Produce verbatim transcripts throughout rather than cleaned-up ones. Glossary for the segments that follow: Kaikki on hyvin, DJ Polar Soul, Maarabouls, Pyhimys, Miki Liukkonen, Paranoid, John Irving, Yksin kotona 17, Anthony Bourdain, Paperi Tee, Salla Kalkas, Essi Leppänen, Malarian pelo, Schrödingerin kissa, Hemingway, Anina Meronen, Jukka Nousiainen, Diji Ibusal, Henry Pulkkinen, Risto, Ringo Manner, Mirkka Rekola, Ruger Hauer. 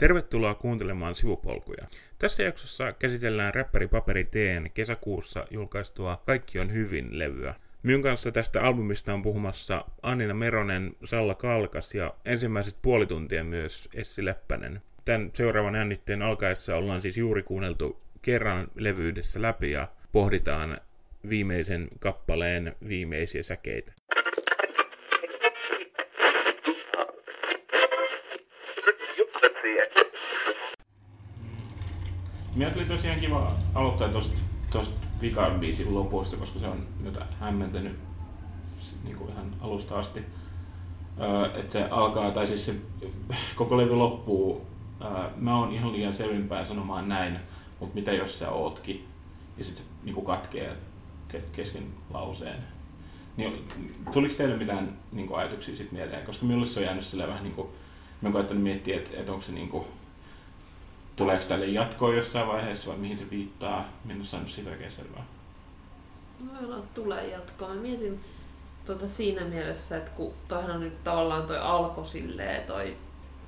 Tervetuloa kuuntelemaan Sivupolkuja. Tässä jaksossa käsitellään räppäri Paperi Teen kesäkuussa julkaistua Kaikki on hyvin -levyä. Minun kanssa tästä albumista on puhumassa Anina Meronen, Salla Kalkas ja ensimmäiset puoli tuntia myös Essi Leppänen. Tämän seuraavan äänitteen alkaessa ollaan siis juuri kuunneltu kerran levyydessä läpi ja pohditaan viimeisen kappaleen viimeisiä säkeitä. Minä tuli tosiaan kiva aloittaa tuosta vikan biisin lopusta, koska se on jotain hämmentänyt niin kuin ihan alusta asti. Öö, että se alkaa, tai siis se koko levy loppuu. Öö, mä oon ihan liian selvinpäin sanomaan näin, mutta mitä jos sä ootkin? Ja sitten se niin kuin katkee kesken lauseen. Niin, tuliko teille mitään niin kuin ajatuksia sit mieleen? Koska minulle se on jäänyt sillä vähän niin kuin, minä olen koettanut miettiä, että, että onko se niin kuin, tuleeko tälle jatkoa jossain vaiheessa vai mihin se viittaa? Minä en ole saanut siitä oikein selvää. Voi olla, että tulee jatkoa. Mä mietin tuota siinä mielessä, että kun toihan on nyt tavallaan toi alko silleen, toi,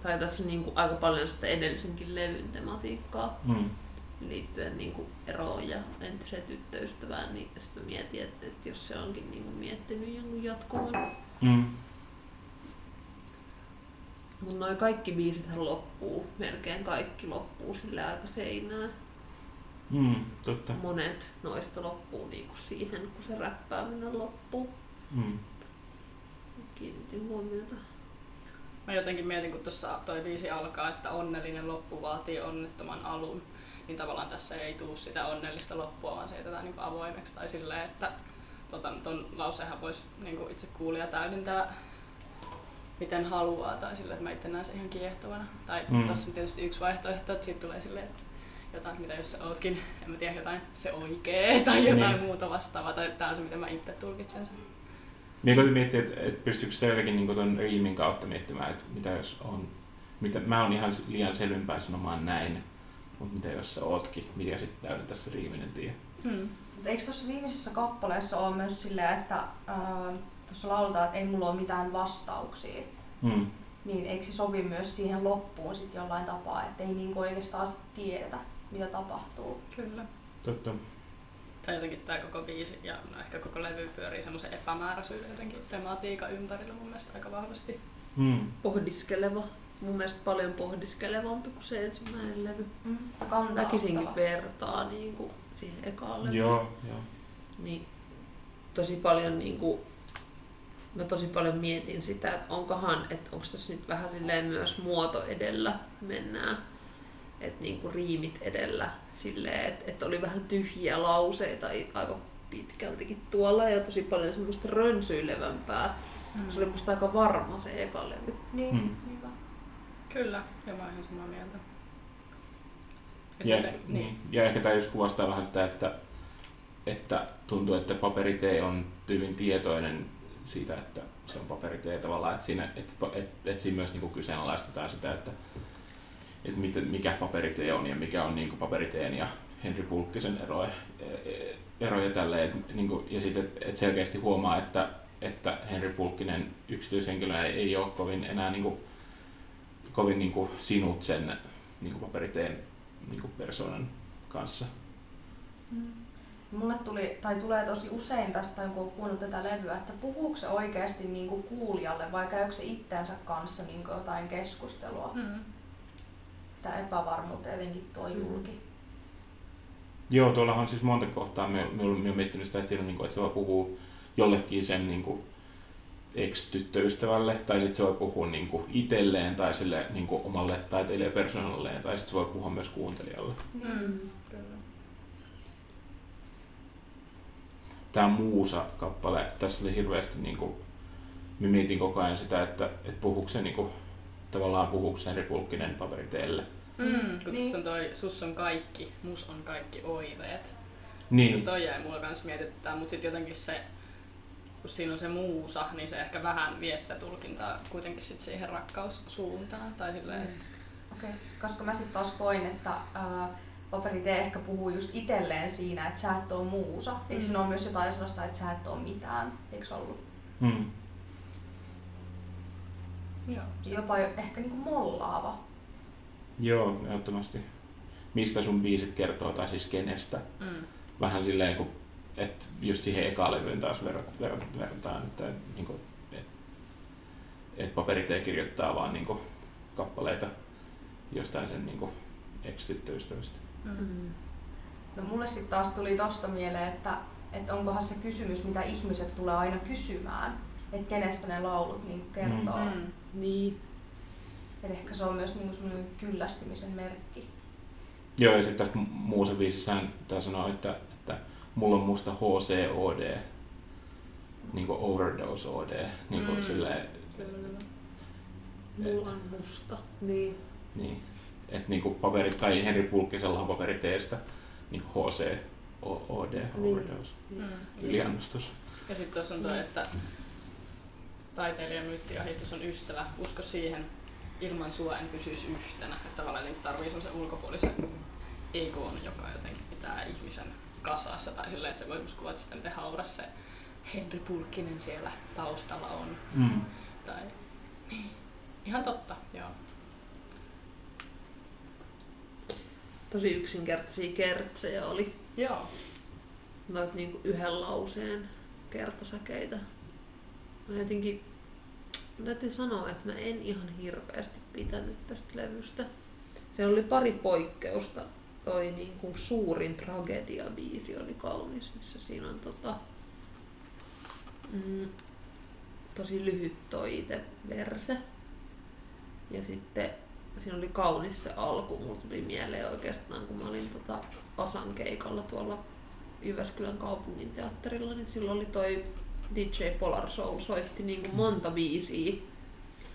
tai tässä on niin kuin aika paljon sitä edellisenkin levyn tematiikkaa mm. liittyen niin kuin eroon ja entiseen tyttöystävään, niin sitten mietin, että, että jos se onkin niin kuin miettinyt jonkun jatkuvan. Mm. Mut noi kaikki biisithän loppuu, melkein kaikki loppuu sille aika seinään. Mm, totta. Monet noista loppuu niinku siihen, kun se räppääminen loppuu. Mm. Kiinnitin huomiota. Mä jotenkin mietin, kun tuossa toi biisi alkaa, että onnellinen loppu vaatii onnettoman alun, niin tavallaan tässä ei tule sitä onnellista loppua, vaan se jätetään niinku avoimeksi tai silleen, että tota, ton lauseenhan voisi niinku itse kuulija täydentää miten haluaa tai sille, että mä itse näen sen ihan kiehtovana. Tai mm. tossa on tietysti yksi vaihtoehto, että siitä tulee silleen jotain, mitä jos sä ootkin, en mä tiedä, jotain se oikee tai jotain niin. muuta vastaavaa. Tai tää on se, mitä mä itse tulkitsen sen. Minä koitin miettiä, että et pystyykö sitä jotenkin niin ton riimin kautta miettimään, että mitä jos on, mitä, mä oon ihan liian selvinpäin sanomaan näin, mutta mitä jos sä ootkin, mitä sitten täydentää se riiminen tie. Mm. Mutta eikö tuossa viimeisessä kappaleessa ole myös silleen, että äh, tuossa laulutaan, että ei mulla ole mitään vastauksia, hmm. niin eikö se sovi myös siihen loppuun sit jollain tapaa, ettei niinku oikeastaan tiedetä, mitä tapahtuu. Kyllä. Totta. Tai jotenkin tämä koko biisi ja ehkä koko levy pyörii semmoisen epämääräisyyden jotenkin tematiikan ympärillä mun mielestä aika vahvasti. Hmm. Pohdiskeleva. Mun mielestä paljon pohdiskelevampi kuin se ensimmäinen levy. Mm. Väkisinkin vertaa niinku siihen ekaan levyyn. Joo, joo. Niin tosi paljon niinku mä tosi paljon mietin sitä, että onkohan, että onko tässä nyt vähän silleen myös muoto edellä mennään, että niinku riimit edellä silleen, että, että oli vähän tyhjiä lauseita aika pitkältikin tuolla ja tosi paljon semmoista rönsyilevämpää. Mm. Se oli musta aika varma se eka levy. Niin, mm. hyvä. Kyllä, ja mä oon ihan samaa mieltä. Ja, te, niin. Niin. ja ehkä tää just kuvastaa vähän sitä, että, että tuntuu, että Paperi Tee on hyvin tietoinen siitä, että se on Paperi Tee tavallaan, että siinä, et, et, et siinä myös niinku kyseenalaistetaan sitä, että et mit, mikä Paperi Tee on ja mikä on niinku Paperi Teen ja Henry Pulkkisen eroja, eroja tälleen. Et, niinku, ja sitten et, et selkeästi huomaa, että, että Henry Pulkkinen yksityishenkilönä ei, ei ole kovin enää niinku, kovin niinku sinut sen niinku Paperi Teen niinku persoonan kanssa. Mm. Mulle tuli, tai tulee tosi usein tästä, kun olen kuunnellut tätä levyä, että puhuuko se oikeasti niin kuin kuulijalle vai käykö se itteensä kanssa niin kuin jotain keskustelua? Mm-hmm. Sitä epävarmuutta jotenkin tuo julki. Mm-hmm. Joo, tuolla on siis monta kohtaa. Minä olen miettinyt sitä, että, niin kuin, että se voi puhua jollekin sen niin kuin ex-tyttöystävälle, tai sitten se voi puhua niin kuin itselleen tai sille niin kuin omalle taiteilijapersonalleen, tai sitten se voi puhua myös kuuntelijalle. Mm-hmm. Tämä Muusa-kappale, tässä oli hirveästi, niin kuin, me mietin koko ajan sitä, että, että puhuuko se niin kuin, tavallaan puhuuko se Henry Pulkkinen Paperi Teelle. Mm, kun niin. Tuossa on toi, sus on kaikki, mus on kaikki oireet. Niin. Ja toi jäi mulla kanssa mietityttää, mutta sitten jotenkin se, kun siinä on se muusa, niin se ehkä vähän vie sitä tulkintaa kuitenkin sit siihen rakkaussuuntaan. Tai silleen. Mm. Okei, okay. Koska mä sitten taas koin, että äh, Paperi Tee ehkä puhuu just itselleen siinä, että sä et oo muusa. Eikö siinä ole myös jotain sellaista, että sä et oo mitään? Eikö se ollut? Mm. Jopa ehkä niinku mollaava. Joo, ehdottomasti. Mistä sun biisit kertoo, tai siis kenestä. Mm. Vähän silleen, kun, että just siihen ekaan levyyn taas verrataan, verrat, verrat, että niin kuin, et, et Paperi Tee kirjoittaa vaan niin kuin kappaleita jostain sen niin kuin ex-tyttöystävästä. Mm. No mulle sitten taas tuli tosta mieleen, että, että onkohan se kysymys, mitä ihmiset tulee aina kysymään, että kenestä ne laulut niin kuin kertoo. Mm. Mm. Niin. Et ehkä se on myös niin kuin semmoinen kyllästymisen merkki. Joo, ja sitten tässä muussa biisissä tämä sanoo, että, että mulla on musta H C O D, niin kuin overdose O D, niin kuin mm. silleen... Kyllä. Mulla on musta. Niin. Niin. Että niin kuin paperit, tai Henry Pulkkisella on Paperi Teestä, niin kuin H C O D, overdose, niin. Yliannostus. Ja sitten tuossa on toi, että taiteilijan myyttiahdistus on ystävä, usko siihen. Ilman sua en pysyisi yhtenä. Että tavallaan niin tarvii semmoisen ulkopuolisen egoon, joka jotenkin pitää ihmisen kasassa. Tai silleen, että se voi myös kuvata sitä, miten hauras se Henry Pulkkinen siellä taustalla on. Mm. Tai... Niin. Ihan totta, joo. Tosi yksinkertaisia kertsejä oli. Joo. Noit niinku yhden lauseen kertosäkeitä. No jotenkin... Täytyy sanoa, että mä en ihan hirveästi pitänyt tästä levystä. Siellä oli pari poikkeusta. Toi niin kuin suurin tragedia-biisi oli kaunis, missä siinä on tota, mm, tosi lyhyt toi itse verse. Ja sitten siinä oli kaunis se alku. Mulla tuli mieleen oikeastaan, kun mä olin tota Asan keikalla tuolla Jyväskylän kaupunginteatterilla, niin silloin oli toi D J Polar Soul soitti niin kuin monta biisiä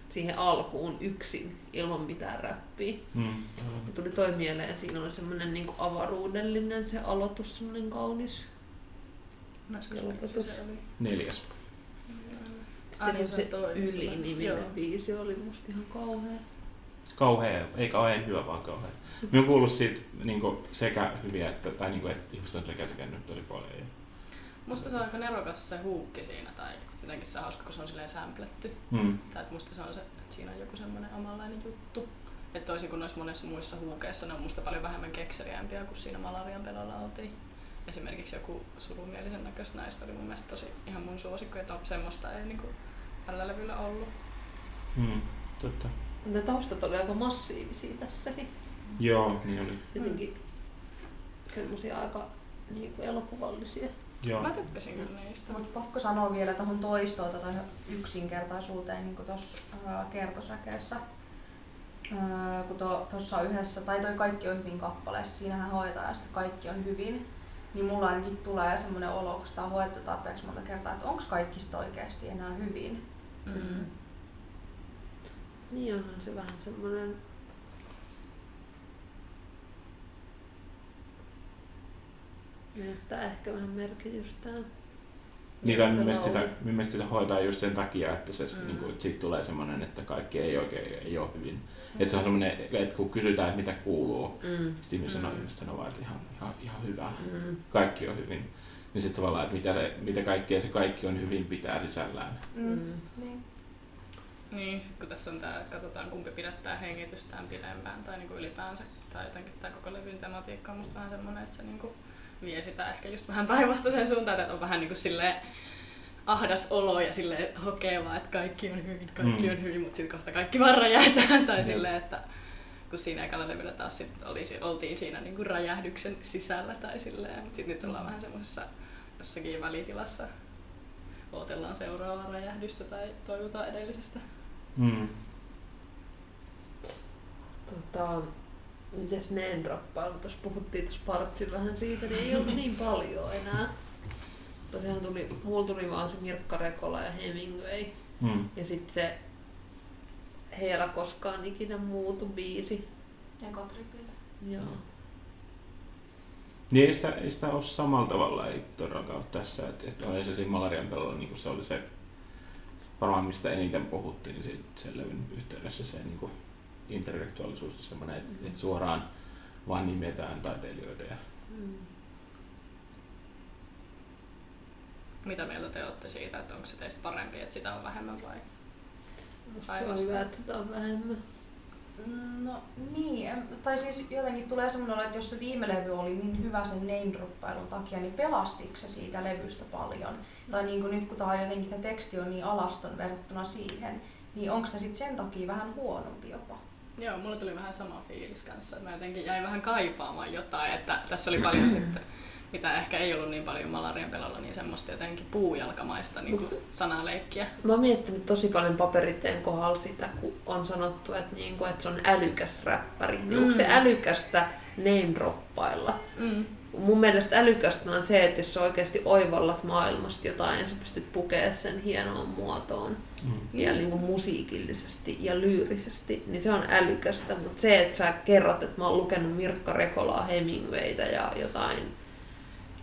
siihen alkuun yksin, ilman mitään räppiä. Mm. Tuli toi mieleen, siinä oli semmoinen niin kuin avaruudellinen se aloitus, semmoinen kaunis. Se oli? Neljäs. Sitten Aini se Yli-niminen biisi oli musta ihan kauhea. Kauhea, eikä ole hyvä, vaan kauhea. Minä olen kuullut siitä niin kuin sekä hyviä, että, tai niin kuin, että ihmiset on sekä tykännyt tosi paljon. Musta se on aika nerokas se huukki siinä, tai jotenkin se on hauska, kun se on silleen sämpletty. Mm. Tai musta se on se, että siinä on joku semmoinen omanlainen juttu. Että toisin kuin noissa monessa muissa huukeissa, ne on musta paljon vähemmän kekseliämpiä kuin siinä Malarian pelolla oltiin. Esimerkiksi joku surumielisen näköistä näistä oli mun mielestä tosi ihan mun suosikko, että semmoista ei niinku tällä levyllä ollut. Mm, totta. Mutta taustat oli aika massiivisia tässäkin. Joo, niin oli. Jotenkin mm. semmosia aika niinku elokuvallisia. Joo. Mä tykkäsin kyllä niistä. Mut pakko sanoa vielä tuohon toistoon tai yksinkertaisuuteen niin tuossa kertosäkeessä. Ää, kun tuossa to, yhdessä, tai toi Kaikki on hyvin kappaleessa, siinähän hoitaa ja sitten Kaikki on hyvin. Niin mulla ainakin tulee semmoinen olo, kun sitä on hoettu tarpeeksi monta kertaa, että onko kaikista oikeasti enää hyvin. Mm-hmm. Niin onhan se vähän semmoinen... Menettää ehkä vähän merkitystään. Niin, tai mielestäni sitä hoitaa just sen takia, että se, mm. niin kuin, sit tulee semmoinen, että kaikki ei oikein ei ole hyvin. Mm. Että se on semmoinen, että kun kysytään, että mitä kuuluu, mm. sitten ihminen sanoo, mm. sanoo että ihan, ihan, ihan hyvä, mm. kaikki on hyvin. Niin sitten tavallaan, että mitä, se, mitä kaikkea se kaikki on hyvin pitää sisällään. Mm. Mm. Niin. Niin, sitten kun tässä on tämä, että katsotaan kumpi pidättää hengitystään pidempään tai niin kuin ylipäänsä, tai jotenkin tämä koko levyn tematiikka on musta vähän semmoinen, että se niin kuin vie sitä ehkä just vähän päinvastaiseen suuntaan, että on vähän niin kuin silleen ahdas olo ja silleen hokeva, että kaikki on hyvin, kaikki on hyvin, mutta sitten kohta kaikki vaan räjähtää. Tai silleen, että kun siinä ekalla levyllä taas sit oli, oltiin siinä niin kuin räjähdyksen sisällä tai silleen, mutta sitten nyt ollaan vähän semmoisessa jossakin välitilassa. Odotellaan seuraavaa räjähdystä tai toivotaan edellisestä. Mm. Tota... Mites neendrappailu? Tuossa puhuttiin tuossa partsin vähän siitä, niin ei ollut niin paljon enää. Tosiaan tuli, mulla tuli vaan se Mirkka Rekola ja Hemingway. Mm. Ja sit se Heillä koskaan ikinä muutu biisi. Ja Kotripiltä. Joo. Niin ei sitä, ei sitä ole samalla tavalla, ei todellakaan ole tässä. Että et oli se siinä Malarian pelolla, niin kun se oli se varmaan mistä eniten puhuttiin siitä, sen levyn yhteydessä. Se, niin kun intellektuaalisuus on semmoinen, että mm. et suoraan vaan nimetään taiteilijoita. Ja... Mm. Mitä mieltä te olette siitä, että onko se teistä parempi, että sitä on vähemmän vai? Musta se on hyvä, että sitä on vähemmän. No niin, tai siis jotenkin tulee semmoinen, että jos se viime levy oli niin hyvä sen name-droppailun takia, niin pelastiko se siitä levystä paljon? Mm. Tai niin kuin nyt kun tämä jotenkin tämä teksti on niin alaston verrattuna siihen, niin onko se sitten sen takia vähän huonompi jopa? Joo, mulle tuli vähän sama fiilis kanssa. Mä jotenkin jäin vähän kaipaamaan jotain, että tässä oli paljon sitten, mitä ehkä ei ollut niin paljon Malarian pelolla, niin semmoista jotenkin puujalkamaista niin kuin sanaleikkiä. Mä oon miettinyt tosi paljon Paperi Teen kohdalla sitä, kun on sanottu, että, niin kuin, että se on älykäs räppäri. Mm. Onko se älykästä name-droppailla? Mm. Mun mielestä älykästä on se, että jos sä oikeasti oivallat maailmasta jotain ja sä pystyt pukemaan sen hienoon muotoon mm. ja niin kuin musiikillisesti ja lyyrisesti, niin se on älykästä. Mutta se, että sä kerrot, että mä oon lukenut Mirkka Rekolaa, Hemingwaytä ja jotain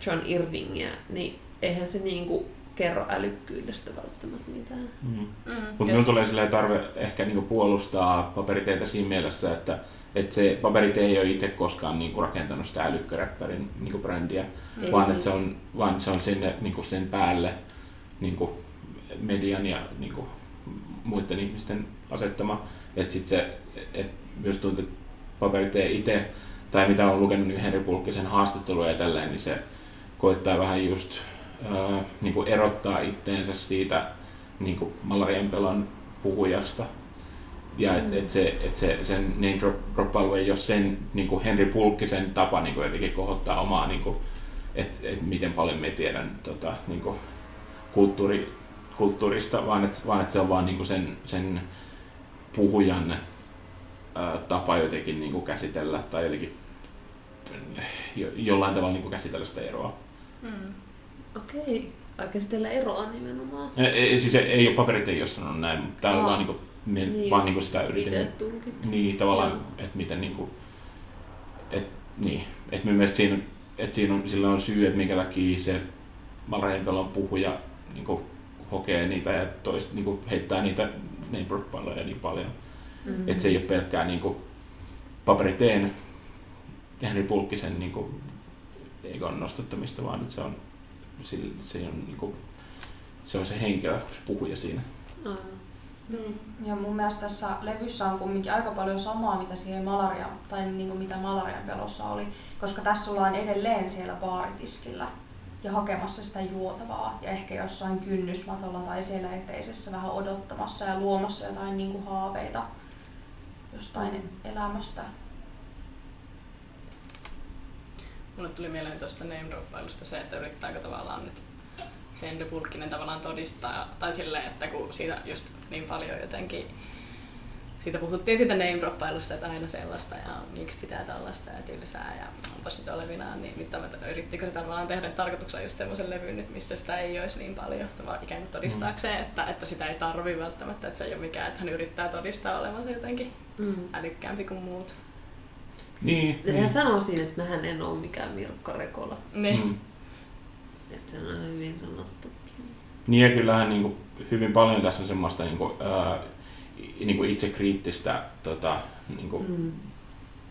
John Irvingiä, niin eihän se niin kuin kerro älykkyydestä välttämättä mitään. Mm. Mm. Mutta minulla tulee tarve ehkä niin kuin puolustaa Paperi Teetä siinä mielessä, että että se Paperi Tee ei ole itse koskaan niinku rakentanut sitä älykkäräppärin niinku brändiä, ei, vaan että se on vaan se on sinne niinku sen päälle niinku median ja niinku muiden ihmisten asettama, että sit se et myös tuntuu Paperi Tee itse tai mitä on lukenut niin Henry Pulkkisen haastatteluja ja tälleen, niin se koittaa vähän just öö, niinku erottaa itteensä siitä niinku Malarian pelon puhujasta. Ja et, et se, et se, sen name droppailu ei ole sen niinku Henry Pulkkisen tapa niinku jotenkin kohottaa omaa, niinku, että et miten paljon me tiedän tota, niinku, kulttuuri, kulttuurista, vaan että vaan et se on vaan niinku sen, sen puhujan ää, tapa jotenkin niinku käsitellä tai jotenkin jo, jollain tavalla niinku käsitellä sitä eroa. Mm. Okei. Okay. Käsitellä eroa nimenomaan. E, e, siis ei ole Paperi Tee, jos sanonut näin, mutta täällä on niinku Me niin, vaan niinku sitä yritin. Niin tavallaan no. että miten niinku et niin et mun mielestä siinä että siinä on sillä on syy, että minkä takia se Malarian pelon puhuja niinku hokee niitä ja toist niinku heittää niitä niin propalloja niin paljon. Mm-hmm. Että se ei ole pelkkää niinku Paperi Teen Henry Pulkkisen niinku egon nostattamista, vaan että se on se, se on niinku se on se henkilö, se puhuja siinä. No. Mm. Ja mun mielestä tässä levyssä on kumminkin aika paljon samaa, mitä siihen malaria, tai niin kuin mitä Malarian pelossa oli, koska tässä sulla on edelleen siellä baaritiskillä ja hakemassa sitä juotavaa ja ehkä jossain kynnysmatolla tai siellä eteisessä vähän odottamassa ja luomassa jotain niin kuin haaveita jostain elämästä. Mulle tuli mieleen tuosta name-droppailusta se, että yrittääkö tavallaan nyt Henry Pulkkinen tavallaan todistaa, tai silleen, että kun siitä just niin paljon jotenkin, siitä puhuttiin siitä name-droppailusta, että aina sellaista ja miksi pitää tällaista ja tylsää ja onpas nyt olevinaan, niin mitä yrittikö se tavallaan tehdä tarkoituksena just semmoisen levyn nyt, missä sitä ei olisi niin paljon, vaan ikään kuin todistaakseen, mm. että, että sitä ei tarvii välttämättä, että se ei ole mikään, että hän yrittää todistaa olevansa jotenkin mm. älykkäämpi kuin muut. Niin. Hän niin. sanoo siinä, että mähän en ole mikään Mirkka Rekola. Niin. Mm. Että se on hyvin sanottukin. Niin ja kyllähän niin kuin, hyvin paljon tässä on semmoista niin kuin, ää, niin kuin itsekriittistä tota, niin kuin mm.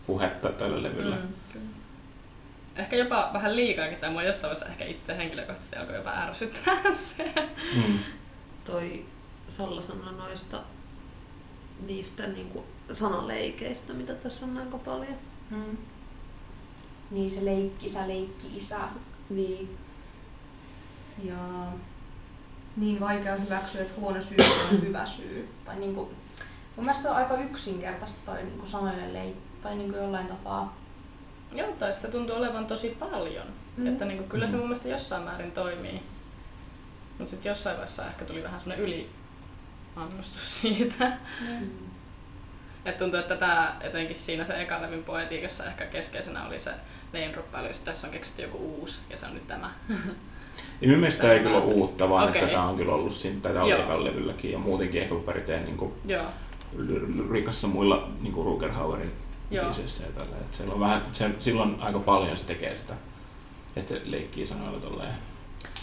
puhetta tällä levyllä. Mm, ehkä jopa vähän liikaakin, tai mua jossain vaiheessa ehkä itse henkilökohtaisesti alkoi jopa ärsyttää se. Mm. Toi Salla sanoi noista niistä niin kuin sanaleikeistä, mitä tässä on aika paljon. Mm. Niin se leikki-isä, leikki-isä. Niin. Ja niin vaikea hyväksyä, että huono syy on hyvä syy. Tai niin kuin, mun mielestä on aika yksinkertaista toi niin kuin sanojen leikki tai niin kuin jollain tapaa. Joo, tai sitä tuntuu olevan tosi paljon. Mm-hmm. Että niin kuin, kyllä se mun mielestä jossain määrin toimii. Mutta sitten jossain vaiheessa ehkä tuli vähän semmoinen yliannostus siitä. Mm-hmm. Että tuntuu, että tämä jotenkin siinä se ekan levyn poetiikassa ehkä keskeisenä oli se name-droppailu, jos tässä on keksitty joku uusi ja se on nyt tämä. Ja minun mielestä tämä ei kyllä ole uutta, vaan okay. Tätä on kyllä ollut siinä, tätä on ekan levylläkin ja muutenkin ehkä Paperiteen niin rikassa muilla niin Rugerhauerin biiseissä ja tällä. Et on vähän, se, silloin aika paljon se tekee sitä, että se leikkii sanoilla tolleen.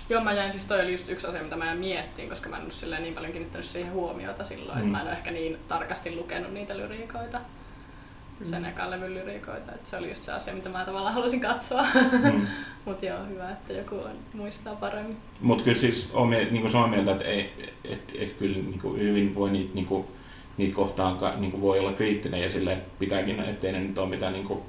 Joo, mä jäin, siis toi oli just yksi asia, mitä mä jäin miettiin, koska mä en ole niin paljon kiinnittänyt siihen huomiota silloin, mm. että mä en ole ehkä niin tarkasti lukenut niitä lyriikoita, mm. sen ekan levyn lyriikoita, että se oli just se asia, mitä mä tavallaan halusin katsoa. Mm. Mutta joo, hyvä, että joku on, muistaa paremmin. Mutta kyllä siis olen niin samaa mieltä, että et, et, et kyllä niin hyvin voi niitä niin niitä kohtaan niin voi olla kriittinen ja silleen pitääkin, ettei ne nyt ole mitään, niin kuin,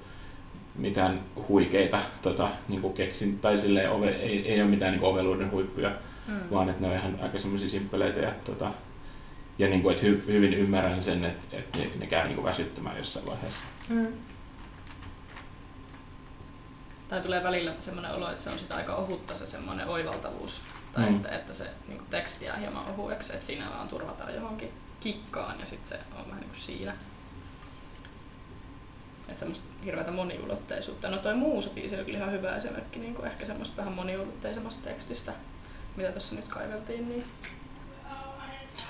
mitään huikeita tota, niin keksin, tai silleen ove, ei, ei ole mitään niin oveluuden huippuja, mm. vaan että ne on ihan aika semmoisia simppeleitä ja, tota, ja niin kuin, että hy, hyvin ymmärrän sen, että, että ne, ne käy niin kuin väsyttämään jossain vaiheessa. Mm. Tai tulee välillä semmoinen olo, että se on sitä aika ohutta se semmoinen oivaltavuus. Tai mm. että, että se niin kuin teksti jää hieman ohueksi, että siinä vaan turvataan johonkin kikkaan ja sitten se on vähän niin kuin siinä. Että semmoista hirveätä moniulotteisuutta. No toi Muusu biisi oli kyllä ihan hyvä esimerkki, niin kuin ehkä semmoista vähän moniulotteisemmasta tekstistä, mitä tuossa nyt kaiveltiin. Niin.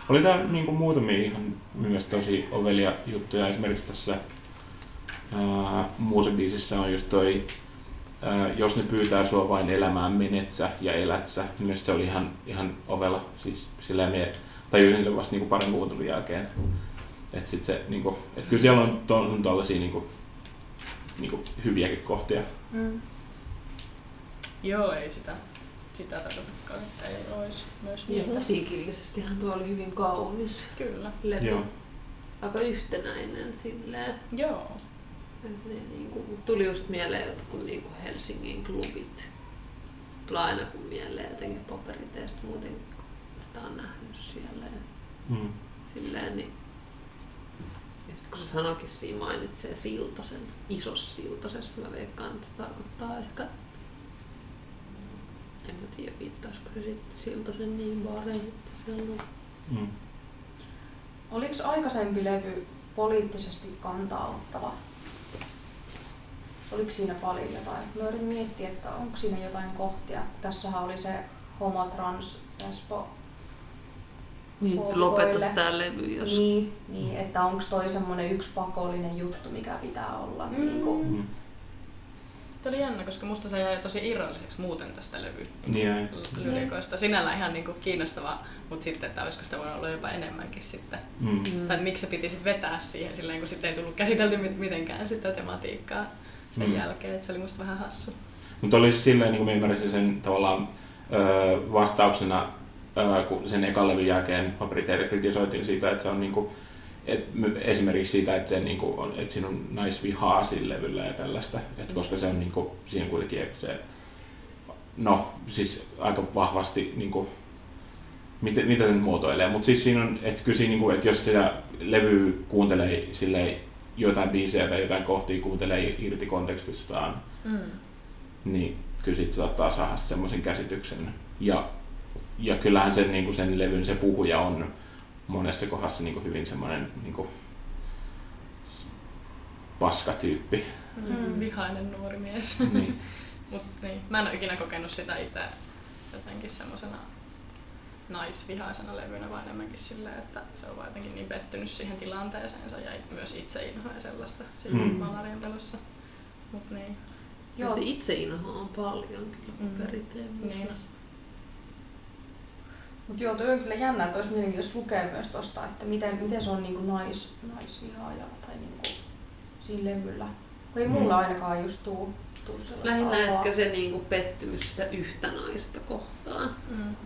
Oli tää niin kuin muutamia ihan myös tosi ovelia juttuja. Esimerkiksi tässä ää, Muusu biisissä on just toi Äh, jos ne pyytää sua vain elämään, menet sä ja elät sä. Minusta se oli ihan, ihan ovela. Siis, sillä mie tajusin sen vasta niinku parin kuuntulun jälkeen. Et sit se, niinku, et kyllä siellä on, to, on tollaisia niinku, niinku hyviäkin kohtia. Mm. Joo, ei sitä. Sitä tarkoitukkaan, että ei ois myös niitä. Ja musiikillisestihan tuo oli hyvin kaunis. Kyllä. Joo. Aika yhtenäinen silleen. Joo. Ne, niin kuin, tuli just mieleen jotkut niin kuin Helsingin klubit. Tuli aina kun mieleen jotenkin Paperi Teestä muuten, kun sitä on nähnyt siellä. Mm. Silleen, niin. Ja sitten kun se sanokin siinä mainitsee Siltasen, Isos Siltasesta, mä veikkaan, että se tarkoittaa ehkä, en mä tiedä viittaisiko se sitten Siltasen niin baareihin, että siellä on. Mm. Oliko aikaisempi levy poliittisesti kantaa ottava? Oliko siinä paljon jotain? Mä yritin miettiä, että onko siinä jotain kohtia. Tässähän oli se homo, trans, lesbo. Niin, lopeta tää levy jos. Niin, niin, että onko toi semmonen yksi pakollinen juttu, mikä pitää olla. Mm. Niin kuin. Tämä oli jännä, koska musta se jäi tosi irralliseksi muuten tästä levy yeah. lyriikoista. Sinällään ihan niin kuin kiinnostavaa, mutta sitten, että olisiko sitä voinut olla jopa enemmänkin sitten. Mm. Tai miksi se piti sit vetää siihen, silleen, kun sitten ei tullut käsitelty mitenkään sitä tematiikkaa sen mm. jälkeen, että se oli musta vähän hassu. Mutta oli silleen, niin kuin ymmärsin sen tavallaan öö, vastauksena, öö, kun sen ekan levyn jälkeen Paperi Teetä kritisoitiin siitä, että se on niin kuin, et, esimerkiksi siitä, että, se, niin kuin, on, että siinä on naisvihaa sillä levyllä ja tällaista, et koska se on niin kuin, siinä kuitenkin se, no siis aika vahvasti, niin kuin, mit, mitä se nyt muotoilee, mutta siis siinä on, että kyllä siinä, niin kuin, että jos sitä levyä kuuntelee silleen, jotain biisejä tai jotain kohtia kuuntelee irti kontekstistaan, mm. niin kyllä siitä saattaa saada semmoisen käsityksen. Ja, ja kyllähän sen, niin kuin sen levyn se puhuja on monessa kohdassa niin kuin hyvin semmoinen niin kuin paskatyyppi. Mm, vihainen nuori mies. Niin. Mut niin. Mä en ole ikinä kokenut sitä itse jotenkin semmosena naisvihaisena levynä, vaan enemmänkin silleen, että se on jotenkin niin pettynyt siihen tilanteeseensa ja myös itse inhoa sellaista siinä mm. Malarian pelossa. Mut niin. Joo. Se itse inhoa on paljon kyllä mm. perinteen. Niin. Mut joo, toi on kyllä jännä, että olisi mielenkiintoista lukea myös tosta, että miten, miten se on niinku nais, naisvihaaja tai niinku siinä levyllä. Kun ei mulla mm. ainakaan just tuu, tuu sellaista lähinnä alkaa. Ehkä se niinku pettymys sitä yhtä naista kohtaan. Mm.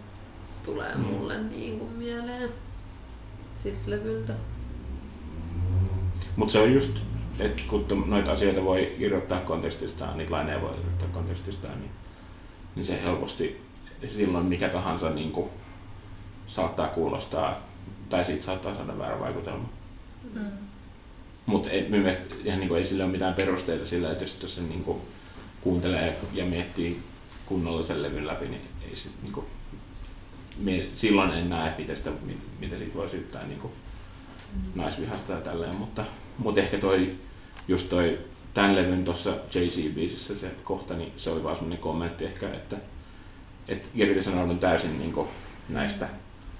Tulee mm. mulle niin kuin mieleen sit levyltä. Mut se on just, että kun noita asioita voi irrottaa kontekstistaan, niitä laineja voi irrottaa kontekstistaan, niin, niin se helposti silloin mikä tahansa niin kuin saattaa kuulostaa, tai siitä saattaa saada väärä vaikutelma. Mm. Mut ei, minun mielestä ihan niin kuin ei sille ole mitään perusteita sillä, että jos se niin kuin kuuntelee ja miettii kunnolla sen levyn läpi, niin ei se niin kuin Me, silloin en näe, miten sitä, miten siitä voi syyttää niin kuin mm. naisvihasta ja tälleen, mutta, mutta ehkä toi, just toi tämän levyn tuossa Jay-Z-biisissä se kohta, niin se oli vaan semmoinen kommentti ehkä, että et irtisanoudun täysin niin kuin näistä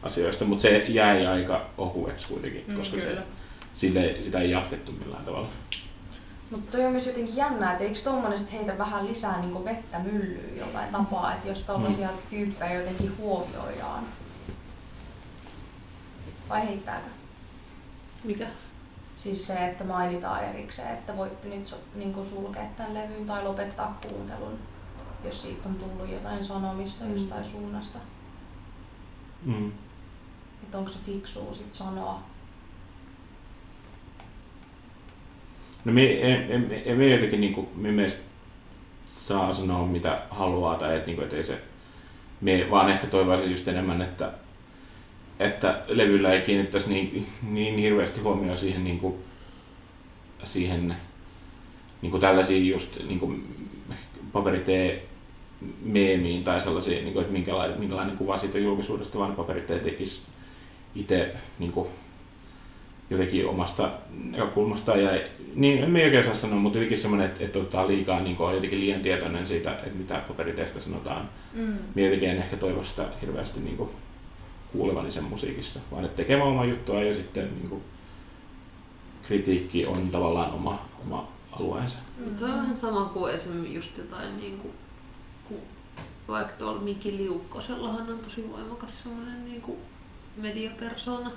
asioista, mutta se jäi aika ohueksi kuitenkin, mm, koska se, sille, sitä ei jatkettu millään tavalla. Mutta toi on myös jotenkin jännää, että eikö tuommoinen heitä vähän lisää niin vettä myllyyn jollain tapaa, että jos tällaisia mm. tyyppejä jotenkin huomioidaan? Vai heittääkö? Mikä? Siis se, että mainitaan erikseen, että voitte nyt niin sulkea tämän levyyn tai lopettaa kuuntelun, jos siitä on tullut jotain sanomista mm. jostain suunnasta. Mm. Että onko se fiksua sit sanoa? No me me jotenkin niinku me mielestä saa sanoa mitä haluaa tai et niinku et ei se me vaan ehkä toivoisin just enemmän että että levyllä ei kiinnittäisi niin niin hirveästi huomioon siihen niinku siihen niinku tällaisiin just niinku Paperi Tee meemiin tai sellaisiin niinku että minkälainen minkälainen kuva siitä julkisuudesta vaan Paperi Tee tekisi itse niinku jotenkin omasta näkökulmastaan ja niin en oikein saa sanoa, mutta jotenkin semmoinen, että, että ottaa liikaa, niin on jotenkin liian tietoinen siitä, että mitä Paperi Teestä sanotaan. Mm. Mä jotenkin en ehkä toivo sitä hirveästi niin kuin, kuulevani sen musiikissa, vaan että tekee vaan omaa juttua ja sitten niin kuin, kritiikki on tavallaan oma, oma alueensa. Mm. Tuo on vähän sama kuin esimerkiksi just jotain, niin kuin, kun, vaikka tuolla Miki Liukkosellahan on tosi voimakas semmoinen niin kuin mediapersona.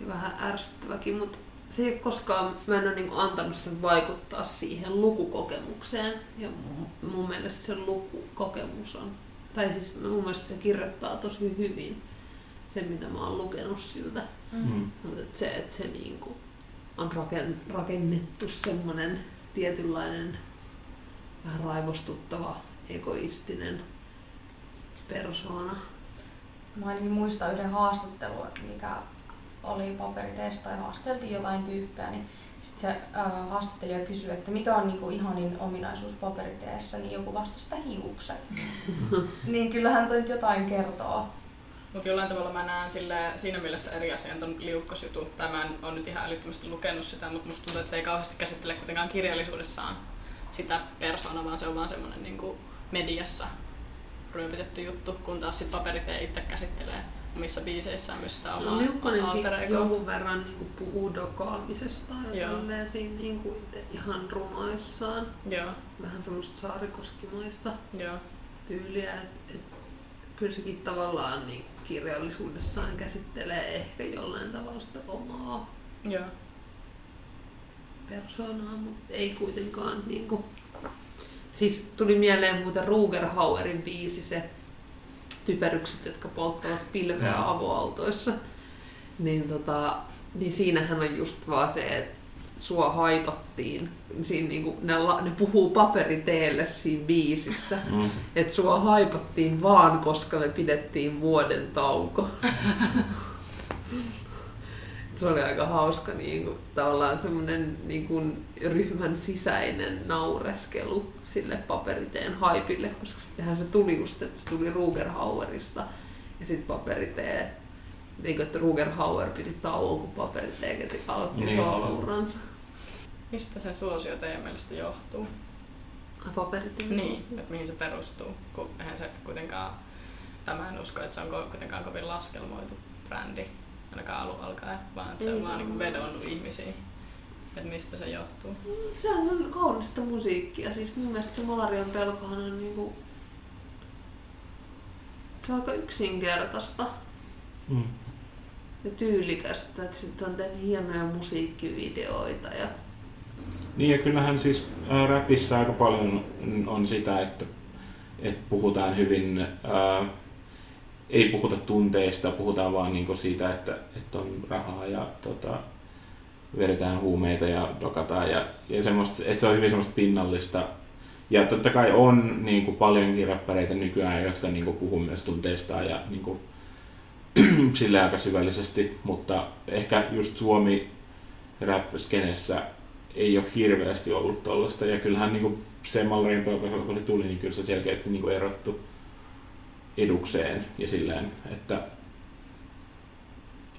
Ja vähän ärsyttäväkin, mutta se ei koskaan, mä en ole niin kuin antanut sen vaikuttaa siihen lukukokemukseen. Ja mun mielestä se lukukokemus on, tai siis mun mielestä se kirjoittaa tosi hyvin sen, mitä mä oon lukenut siltä. Mm-hmm. Mutta et se, että se niin kuin on rakennettu semmoinen tietynlainen vähän raivostuttava, egoistinen persoona. Mä ainakin muistan yhden haastattelun, mikä oli Paperi Teestä ja haasteltiin jotain tyyppeä, niin sitten se ää, haastattelija kysyi, että mikä on niinku ihanin ominaisuus Paperi Teessä, niin joku vastasi sitä hiukset. Niin kyllähän toi nyt jotain kertoo. Mutta jollain tavalla mä näen sille, siinä mielessä eri asian ton liukkosjutun. Mä en ole nyt ihan älyttömästi lukenut sitä, mutta musta tuntuu, että se ei kauheasti käsittele kuitenkaan kirjallisuudessaan sitä persoonaa, vaan se on vaan semmoinen niinku mediassa ryöpytetty juttu, kun taas sit Paperi Tee itse käsittelee omissa biiseissään myös sitä omaa alteregoa. Jonkun verran niinku puhuu dokaamisesta ja tälleen siinä niinku itse ihan runoissaan. Joo. Vähän semmoista saarikoskimaista Joo. tyyliä. Et, et, kyllä sekin tavallaan niinku kirjallisuudessaan käsittelee ehkä jollain tavalla sitä omaa Joo. persoonaa, mutta ei kuitenkaan niinku. Siis tuli mieleen muuten Ruger Hauerin biisi se Typerykset, jotka polttavat pilveä ja avoautoissa, niin, tota, niin siinähän on just vaan se, että sua haipattiin. Siinä niinku, ne, ne puhuu Paperi Teelle siinä biisissä, mm. että sua haipattiin vaan, koska me pidettiin vuoden tauko. Se oli aika hauska niinku, tavallaan semmoinen niinku, ryhmän sisäinen naureskelu sille Paperi Teen haipille, koska sittenhän se tuli just, että se tuli Ruger Hauerista ja sitten Paperi Tee, niinku, että Ruger Hauer piti tauon, kun Paperi Tee aloitti niin. soolouransa. Mistä se suosio teidän mielestä johtuu? Ai Paperi Teen? Niin, että mihin se perustuu, kun eihän se kuitenkaan, tämä en usko, että se on kuitenkaan kovin laskelmoitu brändi. Ainakaan alun alkaen, vaan se on vaan niinku vedonnut ihmisiin, että mistä se johtuu. Sehän on kaunista musiikkia, siis mun mielestä se Malarian pelkohan on niinku, se on aika yksinkertaista mm. ja tyylikästä, että sitten on tehnyt hienoja musiikkivideoita. Ja niin ja kyllähän siis räpissä aika paljon on sitä, että, että puhutaan hyvin ää, ei puhuta tunteista, puhutaan vaan niinku siitä, että, että on rahaa ja tota, vedetään huumeita ja dokataan. Ja, ja semmoista, että se on hyvin semmoista pinnallista. Ja totta kai on niinku paljonkin räppäreitä nykyään, jotka niinku puhuu myös tunteistaan ja niinku, silleen aika syvällisesti. Mutta ehkä just Suomi rap-skenessä ei ole hirveästi ollut tollaista. Ja kyllähän niinku se Malarian pelo, kun se tuli, niin kyllä se selkeästi niinku erottu edukseen ja silleen, että,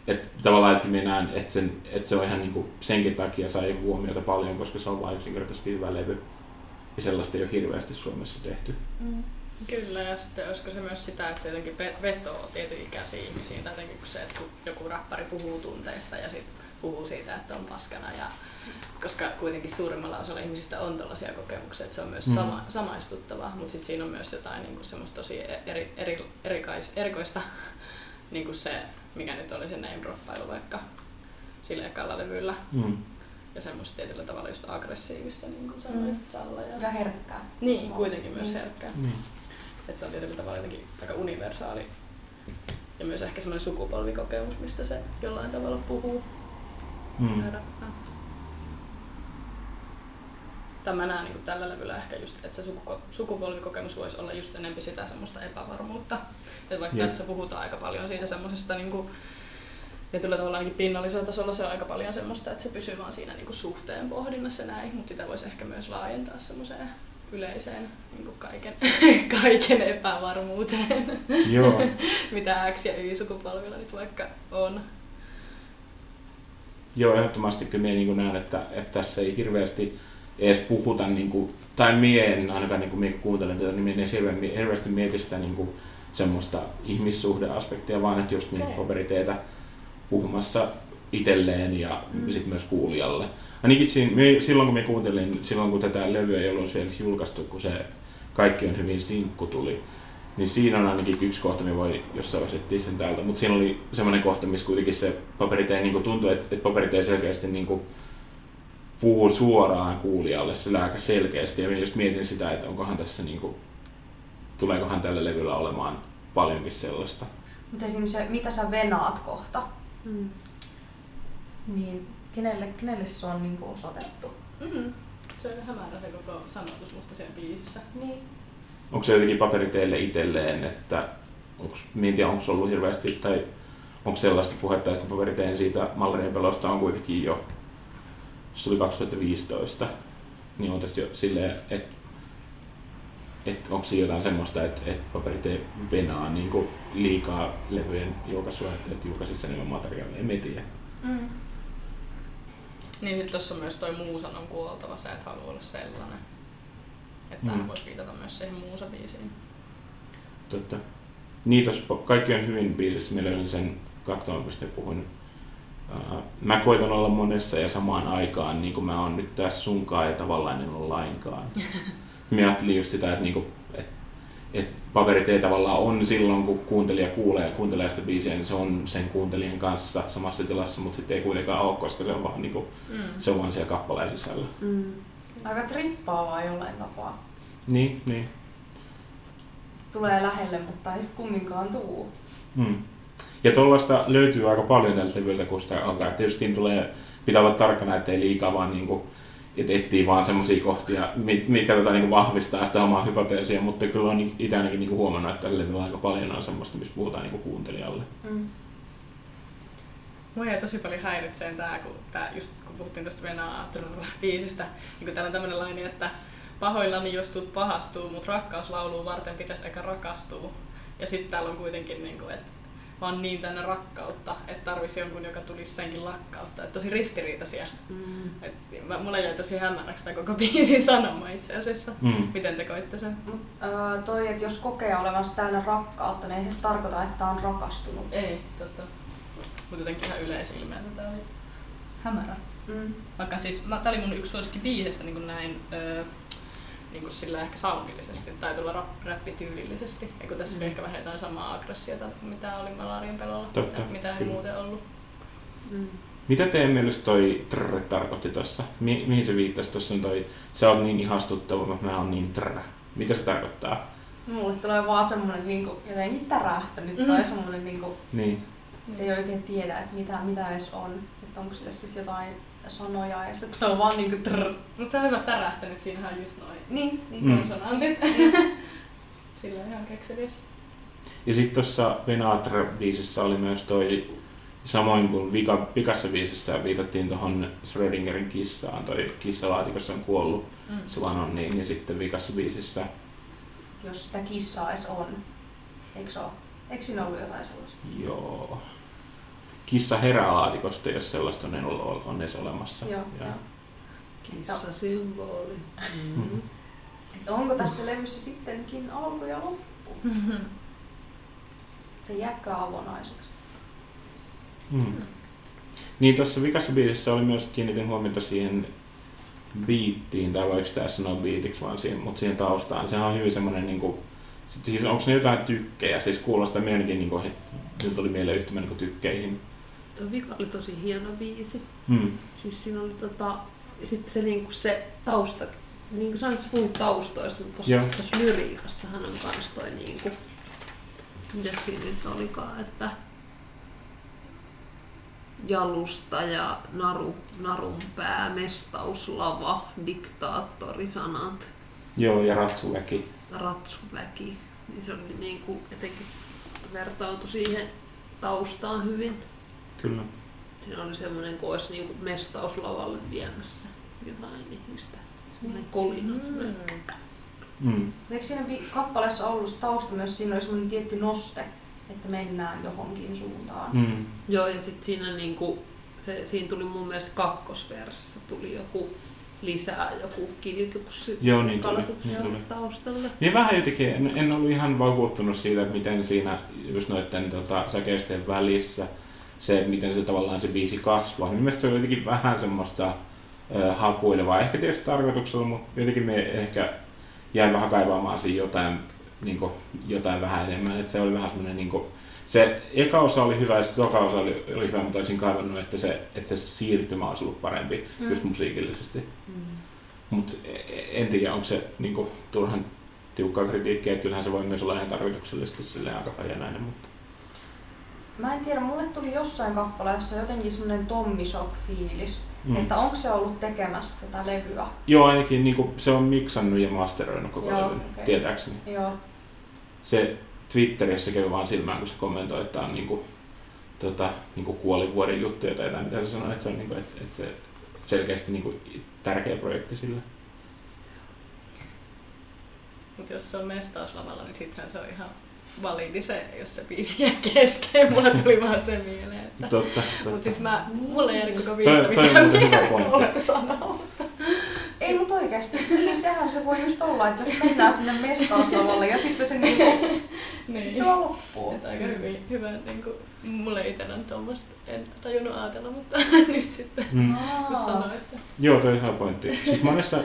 että tavallaan että minä näen, että, sen, että se on ihan niin kuin senkin takia sai huomiota paljon, koska se on vain yksinkertaisesti hyvä levy ja sellaista ei ole hirveästi Suomessa tehty. Mm. Kyllä ja sitten olisiko se myös sitä, että se jotenkin vetoo tietyn ikäisiin ihmisiin, tai jotenkin se, että joku rappari puhuu tunteista ja sitten puhuu siitä, että on paskana ja koska kuitenkin suurimmalla osalla ihmisistä on tällaisia kokemuksia, että se on myös sama, samaistuttavaa, mutta sitten siinä on myös jotain niin kuin semmoista tosi eri, eri, erikais, erikoista, niin kuin se, mikä nyt oli se name-droppailu vaikka sillä ekalla levyllä. Mm. Ja semmoista tietyllä tavalla just aggressiivista, niin kuin sanoit mm. Salla. Ja, ja herkkää. Niin, kuitenkin myös herkkää. Mm. Että se on tietyllä tavalla jotenkin aika universaali ja myös ehkä semmoinen sukupolvikokemus, mistä se jollain tavalla puhuu. Mm. tai mä näen niin tällä levyllä ehkä just, että se sukupolvikokemus voisi olla just enemmän sitä semmoista epävarmuutta. Että vaikka yes. tässä puhutaan aika paljon siitä semmoisesta niin tietyllä tavalla ainakin pinnallisella tasolla se on aika paljon semmoista, että se pysyy vaan siinä niin suhteen pohdinnassa näin, mutta sitä voisi ehkä myös laajentaa semmoiseen yleiseen niin kaiken, kaiken epävarmuuteen, Joo. mitä X- ja Y-sukupolvilla nyt vaikka on. Joo, ehdottomasti kyllä minä niin näen, että, että tässä ei hirveästi edes puhuta, niin kuin, tai minä en ainakaan, niin kuin minä kuuntelen tätä, niin minä en hirveästi mieti sitä niin semmoista ihmissuhdeaspektia, vaan että just niin Paperi Teetä puhumassa itselleen ja mm. sitten myös kuulijalle. Ainakin siinä, silloin kun minä kuuntelin, silloin kun tätä levyä ei ollut vielä julkaistu, kun se Kaikki on hyvin -sinkku tuli, niin siinä on ainakin yksi kohta, minä voi jossain vaiheessa etsiä sen täältä, mutta siinä oli semmoinen kohta, missä kuitenkin se Paperi Tee niin tuntui, että Paperi Tee selkeästi niin puhuu suoraan kuulijalle sillä aika selkeästi, ja minä just mietin sitä, että onkohan tässä, niin kuin, tuleekohan tällä levyllä olemaan paljonkin sellaista. Mutta esimerkiksi se, mitä sä venaat kohta, mm. niin kenelle, kenelle se on niin kuin osoitettu? Mm-hmm. Se on hämärä se koko sanotus musta siinä biisissä. Niin. Onko se jotenkin Paperi Teelle itselleen, että onks, en tiedä, onko se ollut hirveästi, tai onko sellaista puhetta, että Paperi Teen siitä Malarian pelosta on kuitenkin jo, se oli kaksituhattaviisitoista, niin on tästä jo silleen, että et onko se jotain semmoista, että et Paperi Tee venaa niinku liikaa levyjen julkaisua, että et julkaisisi enemmän materiaalia, en mä tiedä. Mm. Niin nyt tuossa myös toi muusan on kuoltava, sä et halua olla sellainen. Että mm. hän voisi viitata myös siihen muusa-biisiin. Totta. Niin tuossa Kaikki on hyvin -biisissä, mä löin sen kaktoon, mistä puhuin. Uh, mä koitan olla monessa ja samaan aikaan, niin kuin mä oon nyt tässä sunkaan ja tavallaan en ole lainkaan. Mä ajattelin just sitä, että niinku, et, et Paperi Tee tavallaan on silloin, kun kuuntelija kuulee ja kuuntelee sitä biisiä, niin se on sen kuuntelijan kanssa samassa tilassa, mutta sitten ei kuitenkaan ole, koska se on vaan, niinku, mm. se on vaan siellä kappaleen sisällä. Mm. Aika trippaavaa jollain tapaa. Niin, niin. Tulee lähelle, mutta ei sitten kumminkaan tuu. Mm. Ja tuollaista löytyy aika paljon tältä levyltä, kun sitä alkaa. Tietysti siinä tulee, pitää olla tarkkana, ettei liikaa vaan niinku, et etsii vaan semmoisia kohtia, mitkä tota niinku vahvistaa sitä omaa hypoteesia, mutta kyllä olen itse ainakin niinku huomannut, että tällä levyllä aika paljon on semmoista, missä puhutaan niinku kuuntelijalle. Mm. Mua jäi tosi paljon häiritseen tää, kun, tää, just, kun puhuttiin tuosta Venaa-biisistä, niin täällä on tämmönen laini, että pahoillani jos tuut pahastuu, mut rakkauslauluun varten pitäisi eikä rakastua. Ja sitten täällä on kuitenkin, niin kuin, että mä oon niin täynnä rakkautta, että tarvisi jonkun, joka tulisi senkin lakkautta. Et tosi ristiriitaisia. Mm. Et, mä, mulle jäi tosi hämmäräksi tää koko biisin sanoma itse asiassa. Mm. Miten te koitte sen? Mut, äh, toi, että jos kokee olevansa täynnä rakkautta, niin eihän se tarkoita, että on rakastunut. Ei, totta. Mutta jotenkin ihan yleisilmeä, että tää oli hämärä. Mm. Vaikka siis, mä, tää oli mun yksi suosikki biisestä niin näin öö, niin sillä ehkä soundillisesti tai tulla rap, rappityylillisesti. Eikö tässä mm. ehkä vähän jotain samaa aggressiota, mitä oli Malarian pelolla, Totta, mitä, mitä ei muuten ollut. Mm. Mitä teidän mielestä toi trrr tarkoitti tuossa? Mi- mihin se viittasi tuossa toi, sä oot niin ihastuttava, mutta mä oon niin trrr. Mitä se tarkoittaa? Mulle tulee vaan semmonen niinku, jotenkin tärähtänyt mm. tai semmonen niinku... Niin. Ei oikein tiedä, että mitä, mitä edes on, että onko sille sitten jotain sanoja ja sitten se on vaan niinku trrr. Mut sä on hyvä tärähtänyt, siinähän on just noin. Niin, niin mm. konsonantit. Sillä ihan kekseliäs. Ja sit tossa Venatra-biisissä oli myös toi, samoin kuin vikassa biisissä viitattiin tohon Schrödingerin kissaan, toi kissalaatikossa on kuollut, mm. se vaan on niin, ja sitten vikassa biisissä. Jos sitä kissaa edes on, eikö se oo? Eikö siinä ollut jotain sellaista? Joo. Kissa herää laatikosta, jos sellaista on, on edes olemassa. Joo, ja. Jo. Kissasymboli. Mm-hmm. Onko tässä levyssä sittenkin alku ja loppu? Mm-hmm. Se jääkää avonaiseksi. Mm. Niin tuossa vikassa biisissä oli myös, kiinnitin huomiota siihen biittiin, tai voiko sitä sanoa biitiksi, vaan siihen, mutta siihen taustaan. Sehän on hyvin semmoinen niin kuin, siis onko ne jotain tykkejä? Siis kuulostaa mielenkiin, niin kuin, nyt oli mieleen yhtymä niin tykkeihin. Tuo vika oli tosi hieno biisi. Hmm. Siis siinä oli tota, sit se, niin kuin se tausta, niin kuin sanoit, sä puhut taustoista, mutta tuossa lyriikassahan on kans toi niin kuin, mitäs siinä nyt olikaan, että jalusta ja naru, narunpää, mestauslava, diktaattorisanat. Joo, ja ratsuväki. Ratsuväki. Niin se oli niin kuin jotenkin vertautui siihen taustaan hyvin. Kyllä. Siinä oli semmoinen, kun olisi niin kuin mestauslavalle viemässä jotain ihmistä. Semmoinen kolina. Mm. Mm. Eikö siinä kappaleessa ollut tausta myös, siinä oli semmoinen tietty noste, että mennään johonkin suuntaan? Mm. Joo, ja sitten siinä, niin kuin, se, siinä tuli mun mielestä kakkosversassa tuli joku lisää joku kilkutus joo, niin tuli, niin tuli. Taustalle. Niin vähän jotenkin, en, en ollut ihan vakuuttunut siitä, miten siinä just noiden tota, säkeisten välissä se, miten se tavallaan se biisi kasvaa. Mielestäni se oli jotenkin vähän semmoista ö, hapuilevaa, ehkä tietysti tarkoituksella, mutta jotenkin me ehkä jäin vähän kaivaamaan siinä jotain, niin kuin, jotain vähän enemmän. Että se oli vähän semmoinen, niin kuin, se eka osa oli hyvä ja se toka osa oli, oli hyvä, mutta olisin kaivannut, että se, että se siirtymä olisi ollut parempi mm. just musiikillisesti. Mm. Mutta en tiedä, onko se niin kuin, turhan tiukkaa kritiikkiä, että kyllähän se voi myös olla ihan tarkoituksellisesti silleen aika hajanainen. Mutta... Mä en tiedä, mulle tuli jossain kappaleessa jotenkin semmoinen Tommy Shop-fiilis, mm. että onko se ollut tekemässä tätä levyä? Joo, ainakin niin kuin, se on miksannut ja masteroinut koko joo, levyn, okay. Tietääkseni. Joo. Se Twitterissä kävi vaan silmään, kun se kommentoi, että tämä on niin kuin, tota, niin kuin kuolivuoden juttuja tai jotain, mitä se sanoi, että se on niin kuin, että, että se selkeästi niin kuin, tärkeä projekti sillä. Mutta jos se on mestauslavalla, niin sittenhän se on ihan... validi se, jos se biisi jää kesken. Mulla tuli vaan se mieleen, että... Totta, totta. Mut siis mä, mulla ei jäänyt koko biisistä mitään mieleen sanalta. Ei mut oikeesti, niin sehän se voi just olla, että jos mennään sinne mestauslavalle ja sitten se niinku... niin. Sit se vaan loppuu. Että aika hyvin, hyvä niinku... Mulla ei itellä tommoista, en tajunnut ajatella, mutta nyt sitten mm. kun sanoin, että... Joo, toi on hyvä pointti. Siis monessa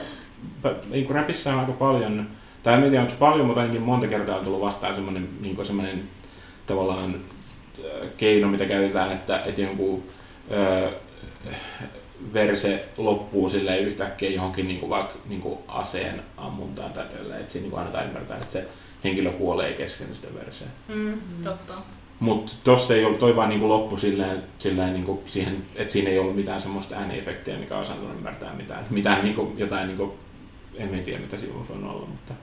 niin räpissä on aika paljon... Tai en tiedä, onko paljon, mutta ainakin monta kertaa on tullut vastaan semmoinen, niin kuin semmoinen tavallaan keino, mitä käytetään, että, että jonkun öö, verse loppuu silleen yhtäkkiä johonkin niin kuin vaikka niin kuin aseen ammuntaan tai tälleen, että siinä niin kuin annetaan ymmärtää, että se henkilö kuolee kesken sitä verseä. Mm, totta. Mutta tuossa ei ollut, toi vaan niin kuin loppu silleen, silleen niin kuin siihen, että siinä ei ollut mitään semmoista ääniefektiä, mikä olisi antanut ymmärtää mitään. Mitään niin kuin, jotain, niin kuin, en tiedä, mitä siinä olisi voinut olla, mutta...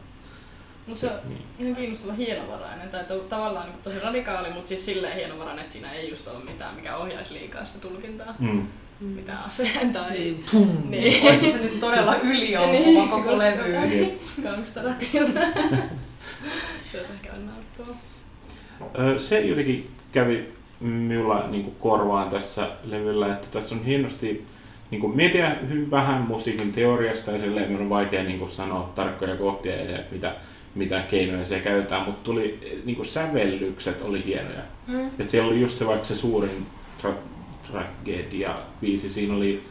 Mutta se on niin. Ihan kiinnostava hienovarainen, tai to, tavallaan niin tosi radikaali, mutta siis silleen hienovarainen, että siinä ei just ole mitään, mikä ohjaisi liikaa sitä tulkintaa, mm. mitään aseen tai... Niin, pum! Niin. Olisi se nyt todella yliampuma niin, koko levyyn. Niin. Gangsterapilta. Se olisi ehkä nauttavaa. Se jotenkin kävi minulla niin korvaan tässä levyllä, että tässä on hienosti... Niin kuin mietin hyvin vähän musiikin teoriasta ja silleen minun on vaikea niin kuin sanoa tarkkoja kohtia ja mitä, mitä keinoja se käytetään, mutta tuli niin kuin sävellykset oli hienoja. Mm. Et siellä oli just se vaikka se suurin tra- tragedia-biisi, siinä oli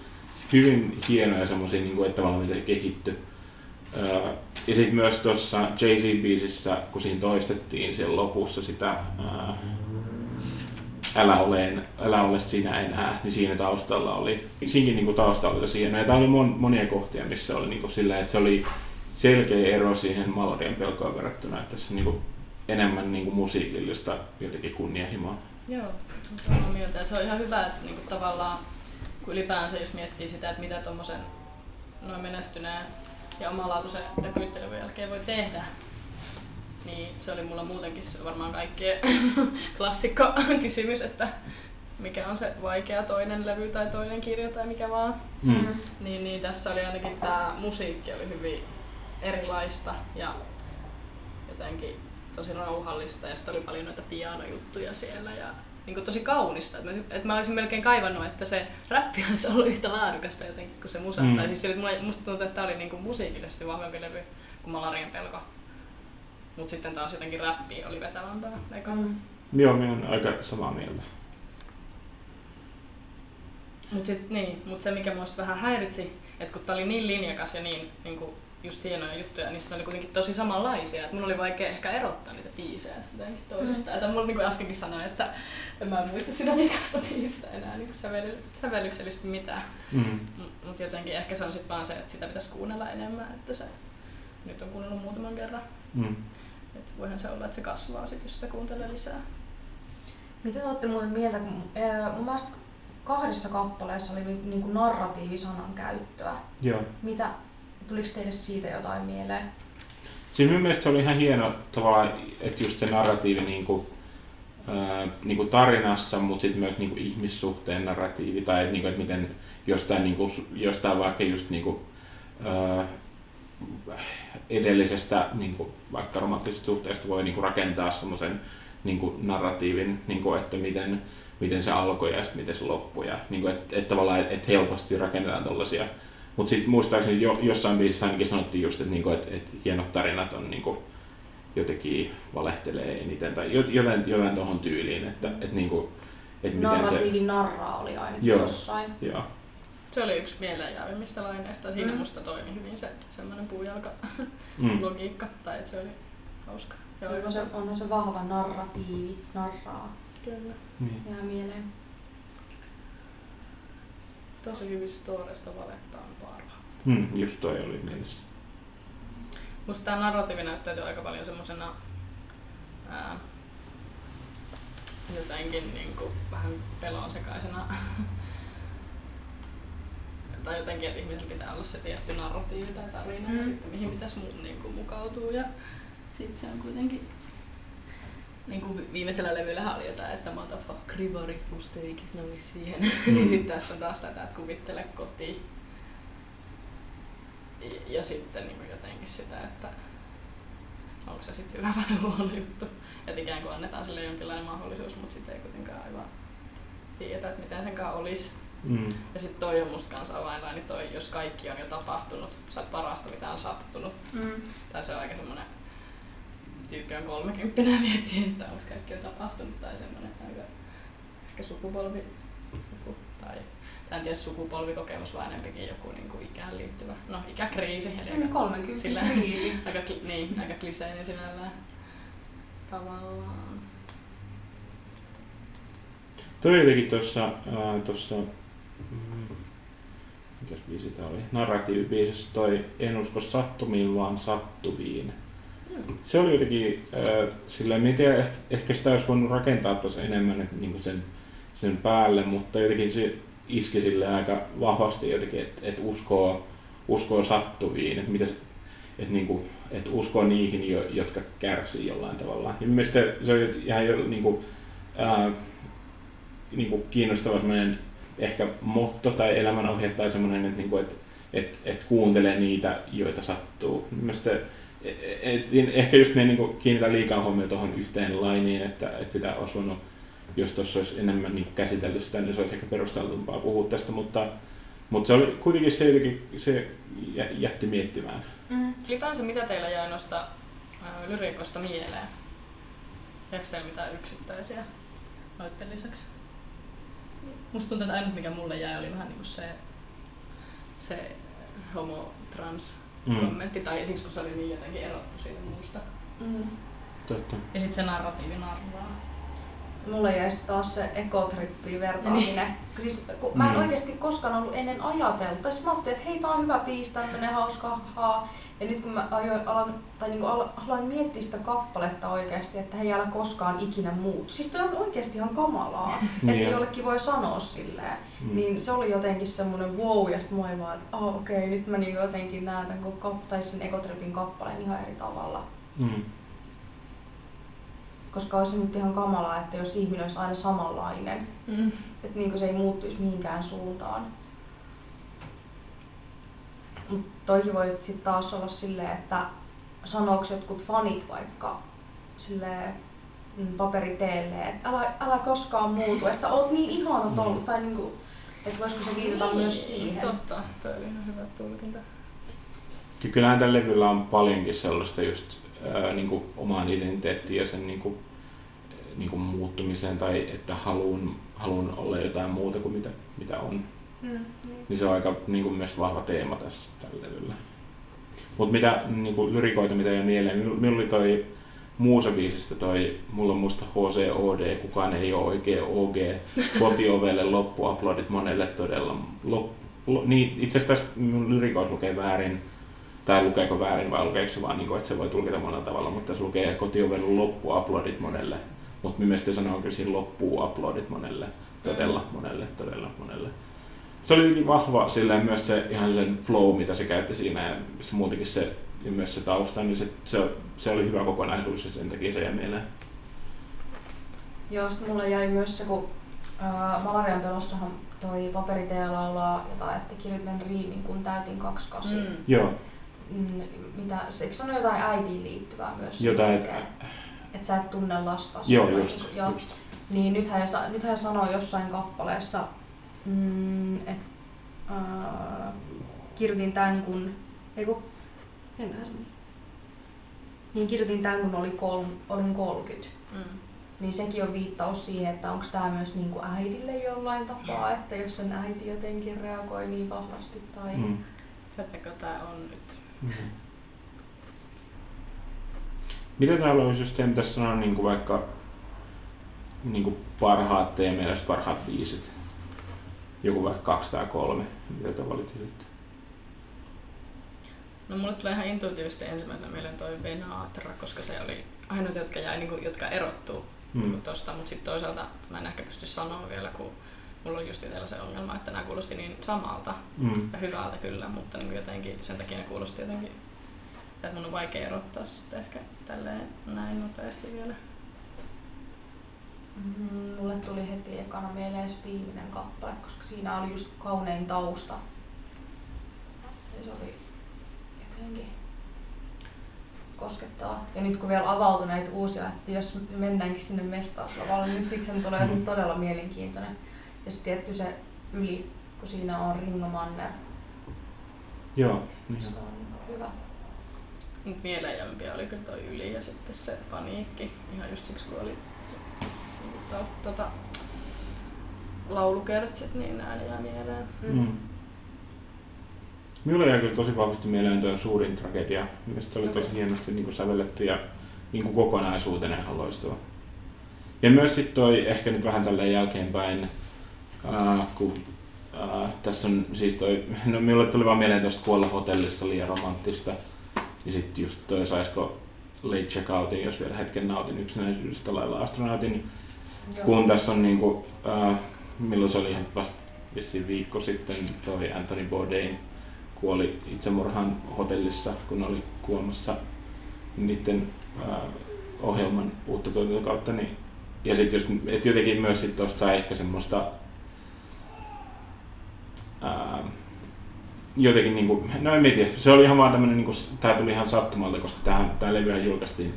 hyvin hienoja semmoisia, niin kuin, että tavallaan miten se kehittyi. Öö, ja sitten myös tuossa Jay-Z-biisissä, kun siinä toistettiin sen lopussa sitä öö, Älä ole, älä ole sinä enää, niin siinä taustalla oli. Siinkin niinku tausta oli tosi hienoa. Ja tää oli mon, monia kohtia, missä oli niinku sillä, että se oli selkeä ero siihen Malarian pelkoon verrattuna, että tässä on niinku enemmän niinku musiikillista jotenkin kunnianhimoa. Joo, on mun mieltä. Ja se on ihan hyvä, että niinku tavallaan, kun ylipäänsä jos miettii sitä, että mitä tommosen noin menestyneen ja omalaatuisen näkyttelyn jälkeen voi tehdä, niin se oli mulla muutenkin varmaan kaikkien klassikko kysymys, että mikä on se vaikea toinen levy tai toinen kirja tai mikä vaan. Mm. Niin, niin tässä oli ainakin tää musiikki oli hyvin erilaista ja jotenkin tosi rauhallista ja sitten oli paljon noita pianojuttuja siellä ja niinku tosi kaunista. Et mä, et mä olisin melkein kaivannut, että se räppi olisi ollut yhtä laadukasta jotenkin kuin se musa. Mm. Tai siis se, musta tuntuu, että tää oli niinku musiikillisesti vahvempi levy kuin Malarian pelko. Mut sitten taas jotenkin räppiä oli vetävämpää, eikö? Mm. Joo, minä olen aika samaa mieltä. Mut, sit, niin, mut se mikä minusta vähän häiritsi, että kun tämä oli niin linjakas ja niin, niin kun just hienoja juttuja, niin sitten oli kuitenkin tosi samanlaisia. Minun oli vaikea ehkä erottaa niitä biisejä jotenkin toisistaan. Mm. Minulla niin kuin äskenkin sanoi, että en mä muista sitä viikasta biisistä enää niin sävel, sävellyksellisesti mitään. Mm. Mutta jotenkin ehkä se on sitten vaan se, että sitä pitäisi kuunnella enemmän, että se nyt on kuunnellut muutaman kerran. Mm. Että voihan se olla, että se kasvaa sit, jos sitä kuuntelee lisää. Mitä te olette muuten mieltä? Mun mielestä kahdessa kappaleessa oli niin kuin narratiivisanan käyttöä. Joo. Mitä, tuliko teille siitä jotain mieleen? Siis minun mielestä se oli ihan hieno tavallaan, että just se narratiivi niin kuin, äh, niin kuin tarinassa, mutta sitten myös niin kuin ihmissuhteen narratiivi, tai että, niin kuin, että miten jostain, niin kuin, jostain vaikka just niin kuin, äh, edellisestä niin kuin, vaikka romanttisesta suhteesta voi niin kuin, rakentaa semmoisen niin kuin, narratiivin, niin kuin, että miten, miten se alkoi ja miten se loppui. Ja, niin kuin, että, että tavallaan että helposti rakennetaan tällaisia. Mutta sitten muistaakseni jossain biisissä ainakin sanottiin just, että, niinku, että, että hienot tarinat on niinku, jotenkin valehtelee eniten tai jotain, jotain tuohon tyyliin. Että, et niinku, et narratiivin se... narraa oli ainakin joo, jossain. Joo. Se oli yksi mieleen jäävimmistä laineista. Siinä mm. musta toimi hyvin se semmoinen puujalka-logiikka. Mm. Tai että se oli hauska. Onhan se, on se vahva narratiivi, narraa. Kyllä. Niin. Jää mieleen. Tosi hyvistä storesta valettaan parhaa. Mm, just toi oli mielessä. Musta tää narratiivi näyttäytyy aika paljon semmosena ää, jotenkin niinku vähän pelon sekaisena. Tai jotenkin, että ihmisellä pitää olla se tietty narratiivi tai tarina mm. ja sitten mihin pitäis mu- niinku mukautuu. Ja sit se on kuitenkin... Niinku viimeisellä levyllähän oli jotain, että motherfuck, rivari, musteikit, ne olis siihen. Mm. Niin sit tässä on taas tätä, että kuvittele kotiin. Ja, ja sitten niinku jotenkin sitä, että onko se sit hyvä vai huono juttu. Et ikään kuin annetaan sille jonkinlainen mahdollisuus, mut sit ei kuitenkaan aivan tiedetä, että miten senkaan olis. Mm. Ja sit toi on musta kans avainlaini toi, jos kaikki on jo tapahtunut, sä oot parasta mitä on sattunut. Mm. Tai se on aika semmonen... Tyyppi on kolmekymppinen ja miettii, että onko kaikki on tapahtunut tai semmoinen aika ehkä sukupolvi joku, tai, tai en tiedä sukupolvikokemus vaan enempikin joku niin kuin ikään liittyvä, no ikäkriisi eli aika kolmekymmentä kriisi aika, niin, aika kliseinen sinällään tavallaan. Toi jotenkin tuossa, äh, tuossa mm, mikäs biisi tää oli, narratiivibiisissä toi en usko sattumiin vaan sattuviin. Se oli jotenkin, äh, silleen, en tiedä, ehkä sitä olisi voinut rakentaa tuossa enemmän niin kuin sen, sen päälle, mutta jotenkin se iski silleen aika vahvasti jotenkin, että et uskoo, uskoo sattuviin, että et, niin et uskoo niihin, jo, jotka kärsii jollain tavalla. Ja mielestäni se, se on ihan niin kuin, äh, niin kuin kiinnostava semmoinen ehkä motto tai elämänohje tai semmoinen, että niin et, et, et kuuntelee niitä, joita sattuu. Mielestäni se, Et ehkä just ne niin kiinnitä liikaa huomioon tuohon yhteen lainiin, että, että sitä olisi voinut, jos tuossa olisi enemmän niin käsitellyt sitä, niin se olisi ehkä perusteltumpaa puhua tästä, mutta, mutta se oli kuitenkin se, se jätti miettimään. Mm. Ylipäänsä mitä teillä jäi noista lyriikosta mieleen? Jääkö teillä mitään yksittäisiä noitten lisäksi? Musta tuntuu, että ainut mikä mulle jäi oli vähän niin kuin se, se homo-trans. Mm. Kommentti, tai siksi kun se oli niin jotenkin erottu siitä muusta. Mm. Totta. Ja sitten se narratiivi narraa. Mulle jäi taas se ekotrippiin vertaaminen. Mm. Siis, kun mä en mm. oikeasti koskaan ollut ennen ajatellut. Tai mä ajattelin, että hei, tää on hyvä biisi, tämmönen hauska, haa. Ja nyt kun mä ajoin, alan, tai niin kuin alan miettiä sitä kappaletta oikeasti, että hei, älä koskaan ikinä muutu. Siis toi on oikeasti ihan kamalaa, että jollekin voi sanoa silleen. Mm. Niin se oli jotenkin semmoinen wow, ja sit mä olin vaan, että oh, okei, okay, nyt mä niin jotenkin näen tämän koko, tai sen ekotripin kappaleen ihan eri tavalla. Mm. Koska olisi nyt ihan kamalaa, että jos ihminen olisi aina samanlainen, mm. että niin se ei muuttuisi mihinkään suuntaan. Mutta toikin voi sitten taas olla silleen, että sanooko jotkut fanit vaikka silleen Paperi Teelle, että älä, älä koskaan muutu, että oot niin ihana tollut, tai niinku, että voisiko se viitata myös siihen. Totta, toi oli ihan hyvä tulkinta. Kyllähän tällä levyllä on paljonkin sellaista just Ää, niin kuin omaan identiteettiin ja sen niin kuin, niin kuin muuttumiseen tai että haluan, haluan olla jotain muuta kuin mitä, mitä on. Mm, niin. Niin se on aika niin kuin myös vahva teema tässä tällä levyllä. Mut mitä niin kuin lyrikoita mitä jäi mieleen, minulla oli toi Muusa-biisistä toi mulla on musta H C O D, kukaan ei ole oikea O G, kotiovelle loppu, aplodit monelle todella loppu. Lo, niin itse asiassa minun lyrikoita lukee väärin. Tai lukeeko väärin vai lukeeko se vaan, niin kuin, että se voi tulkita monella tavalla, mutta se lukee kotiovelun loppu, aplodit monelle. Mutta mielestäni se sanoo kyllä siinä loppuu, aplodit monelle. todella monelle, todella monelle. Se oli jotenkin vahva silleen myös se ihan sen flow, mitä se käytti siinä ja se, muutenkin se, ja myös se tausta, niin se, se, se oli hyvä kokonaisuus ja sen takia se jäi mieleen. Joo, sit mulle jäi myös se, kun ää, Malarian pelossahan toi Paperi Tee laulaa jotain, että kirjoitin riimin, kun täytin kaksikymmentäkahdeksan. Mm. Joo. Mm, mitä, eikö sano jotain äitiin liittyvää myös? Jotain, että et sä et tunne lastasi. Joo, just, ja, just. Niin nythän, nythän sanoi jossain kappaleessa, mm, että äh, kirjoitin tämän, kun... Eiku, en niin kirjoitin tämän, kun oli kol, olin kolmekymmentä. Mm. Niin sekin on viittaus siihen, että onko tämä myös niinku äidille jollain tapaa, että jos sen äiti jotenkin reagoi niin vahvasti tai... Mm. Tätäkö tää on nyt? Mm-hmm. Mitä täällä olisi, jos teidän pitäisi sanoa niin kuin vaikka niin kuin parhaat teidän mielestä parhaat biisit? Joku vaikka kaksi tai kolme, mitä te valitsisitte? No mulle tulee ihan intuitiivisesti ensimmäisenä mieleen toi Venatra, koska se oli ainoita, jotka jäi, niin kuin, jotka erottuu mm. tosta, mutta sitten toisaalta mä en ehkä pysty sanoa vielä, kun mulla on just itsellä se ongelma, että nämä kuulosti niin samalta mm. ja hyvältä kyllä, mutta niin jotenkin sen takia ne kuulosti jotenkin, että mun on vaikea erottaa sitten ehkä tälleen näin nopeasti vielä. Mm, mulle tuli heti ekana mieleen se viimeinen kappale, koska siinä oli just kaunein tausta. Ja se oli jotenkin koskettaa. Ja nyt kun vielä avautui näitä uusia, että jos mennäänkin sinne mestauslavalle, niin siksi se tulee mm. todella mielenkiintoinen. Ja sitten tietty se Yli, kun siinä on Ringo Manner. Joo. Niin. Se on hyvä. Mut mieleenjäämpiä oli kyllä toi Yli ja sitten se Paniikki. Ihan just siksi, kun oli to, tota, laulukertsit, niin nää ne jää mieleen. Mm. Mm. Minulle jäi kyllä tosi vahvasti mieleen tuo Suurin tragedia. Mielestäni se oli tosi hienosti niin kuin sävelletty ja niin kuin kokonaisuutena ihan loistava. Ja myös sitten toi ehkä nyt vähän tälleen jälkeenpäin, äh, kun äh, tässä on siis toi, no minulle tuli vaan mieleen tuosta Kuolla hotellissa liian romanttista. Ja sitten just toi Saisiko Late Checkoutin, jos vielä hetken nautin yksinäisyydestä lailla astronautin. Joo. Kun tässä on niinku, äh, milloin se oli ihan vasta vissiin viikko sitten, toi Anthony Bourdain kuoli itsemurhan hotellissa, kun oli kuolemassa niiden äh, ohjelman uutta tuotantokautta. Niin, ja sitten just, et jotenkin myös sit tosta sai ehkä semmoista, ää, jotenkin niinku, no en tiedä, se oli ihan vaan tämmönen niinku, tää tuli ihan sattumalta, koska tämähän, tää levyhän julkaistiin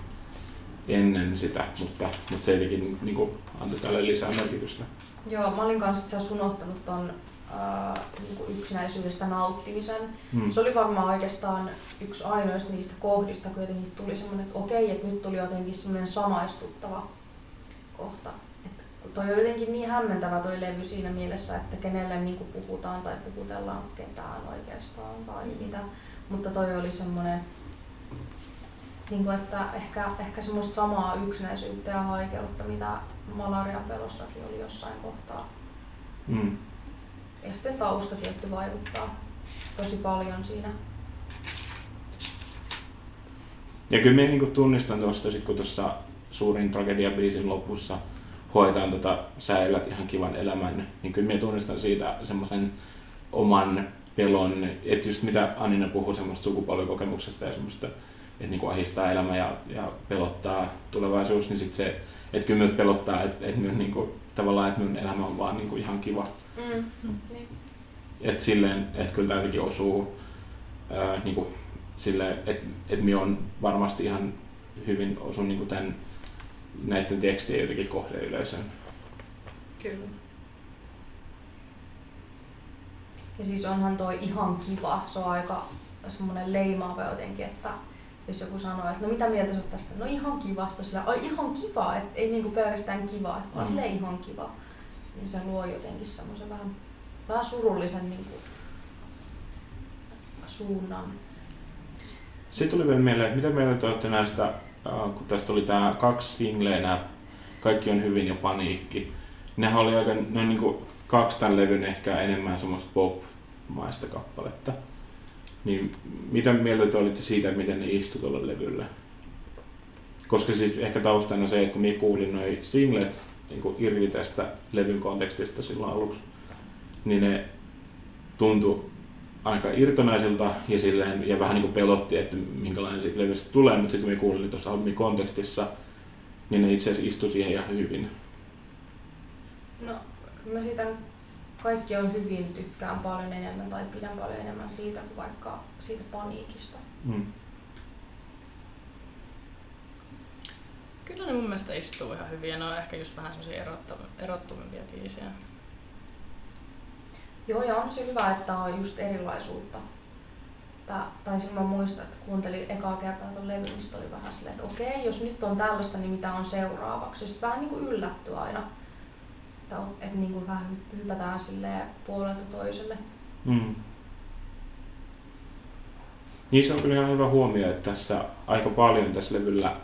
ennen sitä, mutta, mutta se jotenkin niinku antoi tälle lisää merkitystä. Joo, mä olin kans itseasiassa unohtanut ton ää, niinku yksinäisyydestä nauttimisen. Hmm. Se oli varmaan oikeastaan yksi ainoista niistä kohdista, kun jotenkin tuli semmonen, että okei, että nyt tuli jotenkin semmonen samaistuttava kohta. Et toi on jotenkin niin hämmentävä toi levy siinä mielessä, että kenelle niinku puhutaan tai puhutellaan ketään oikeastaan vai mitä. Mutta toi oli semmoinen, niinku, että ehkä, ehkä semmoista samaa yksinäisyyttä ja haikeutta, mitä Malarian pelossakin oli jossain kohtaa. Mm. Ja sitten tausta tietty vaikuttaa tosi paljon siinä. Ja kyllä minä niinku tunnistan tuosta, sit, kun tuossa Suurin tragedia-biisin lopussa hoetaan tota Sä elät ihan kivan elämän, niin kyllä minä tunnistan siitä semmoisen oman pelon, että just mitä Anina puhui semmoista sukupolvikokemuksesta ja semmoista, että niinku ahistaa elämä ja, ja pelottaa tulevaisuus, niin sit se, että kyllä minut pelottaa, että et niinku, tavallaan, että minun elämä on vaan niinku ihan kiva. Mm, mm, niin. Että silleen, että kyllä täytyykin osuu ää, niinku, silleen, että et minä olen varmasti ihan hyvin osun niinku tämän näiden tekstien jotenkin kohden yleisöön. Kyllä. Ja siis onhan toi ihan kiva. Se on aika semmoinen leimaava jotenkin, että jos joku sanoo, että no mitä mieltä sä oot tästä? No ihan kivasta. Sillä ai ihan kiva, et ei niinku pelkästään kiva, että vaan silleen ihan kiva. Niin se luo jotenkin semmoisen vähän, vähän surullisen niinku suunnan. Sitten tuli vielä mieleen, että mitä mieltä te olette näistä, kun tästä oli tää kaksi singleä, nää Kaikki on hyvin ja Paniikki. Nehän oli aika, ne niinku kaksi tämän levyn ehkä enemmän semmoista pop-maista kappaletta. Niin mitä mieltä te olitte siitä, miten ne istu tuolla levyllä? Koska siis ehkä taustana se, että kun minä kuulin noi singlet, niin irti tästä levyn kontekstista silloin aluksi, niin ne tuntui aika irtonaisilta ja, silleen, ja vähän niin kuin pelotti, että minkälainen siitä levystä tulee, mutta kun me kuulin tuossa albumin kontekstissa, niin ne itse asiassa istui siihen ihan hyvin. No, mä siitä Kaikki on hyvin tykkään paljon enemmän tai pidän paljon enemmän siitä kuin vaikka siitä Paniikista. Mm. Kyllä ne mun mielestä istuu ihan hyvin ja ne on ehkä just vähän semmosia erottuvimpia biisejä. Joo, ja on se hyvä, että on just erilaisuutta. Tää, taisin mä muistaa, että kuuntelin ekaa kertaa ton levyn, niin sit oli vähän silleen, että okei, jos nyt on tällaista, niin mitä on seuraavaksi? Sitten vähän niinku yllätty aina, että et niinku vähän hypätään silleen puolelta toiselle. Mm. Niin se on kyllä ihan hyvä huomio, että tässä aika paljon tässä levyllä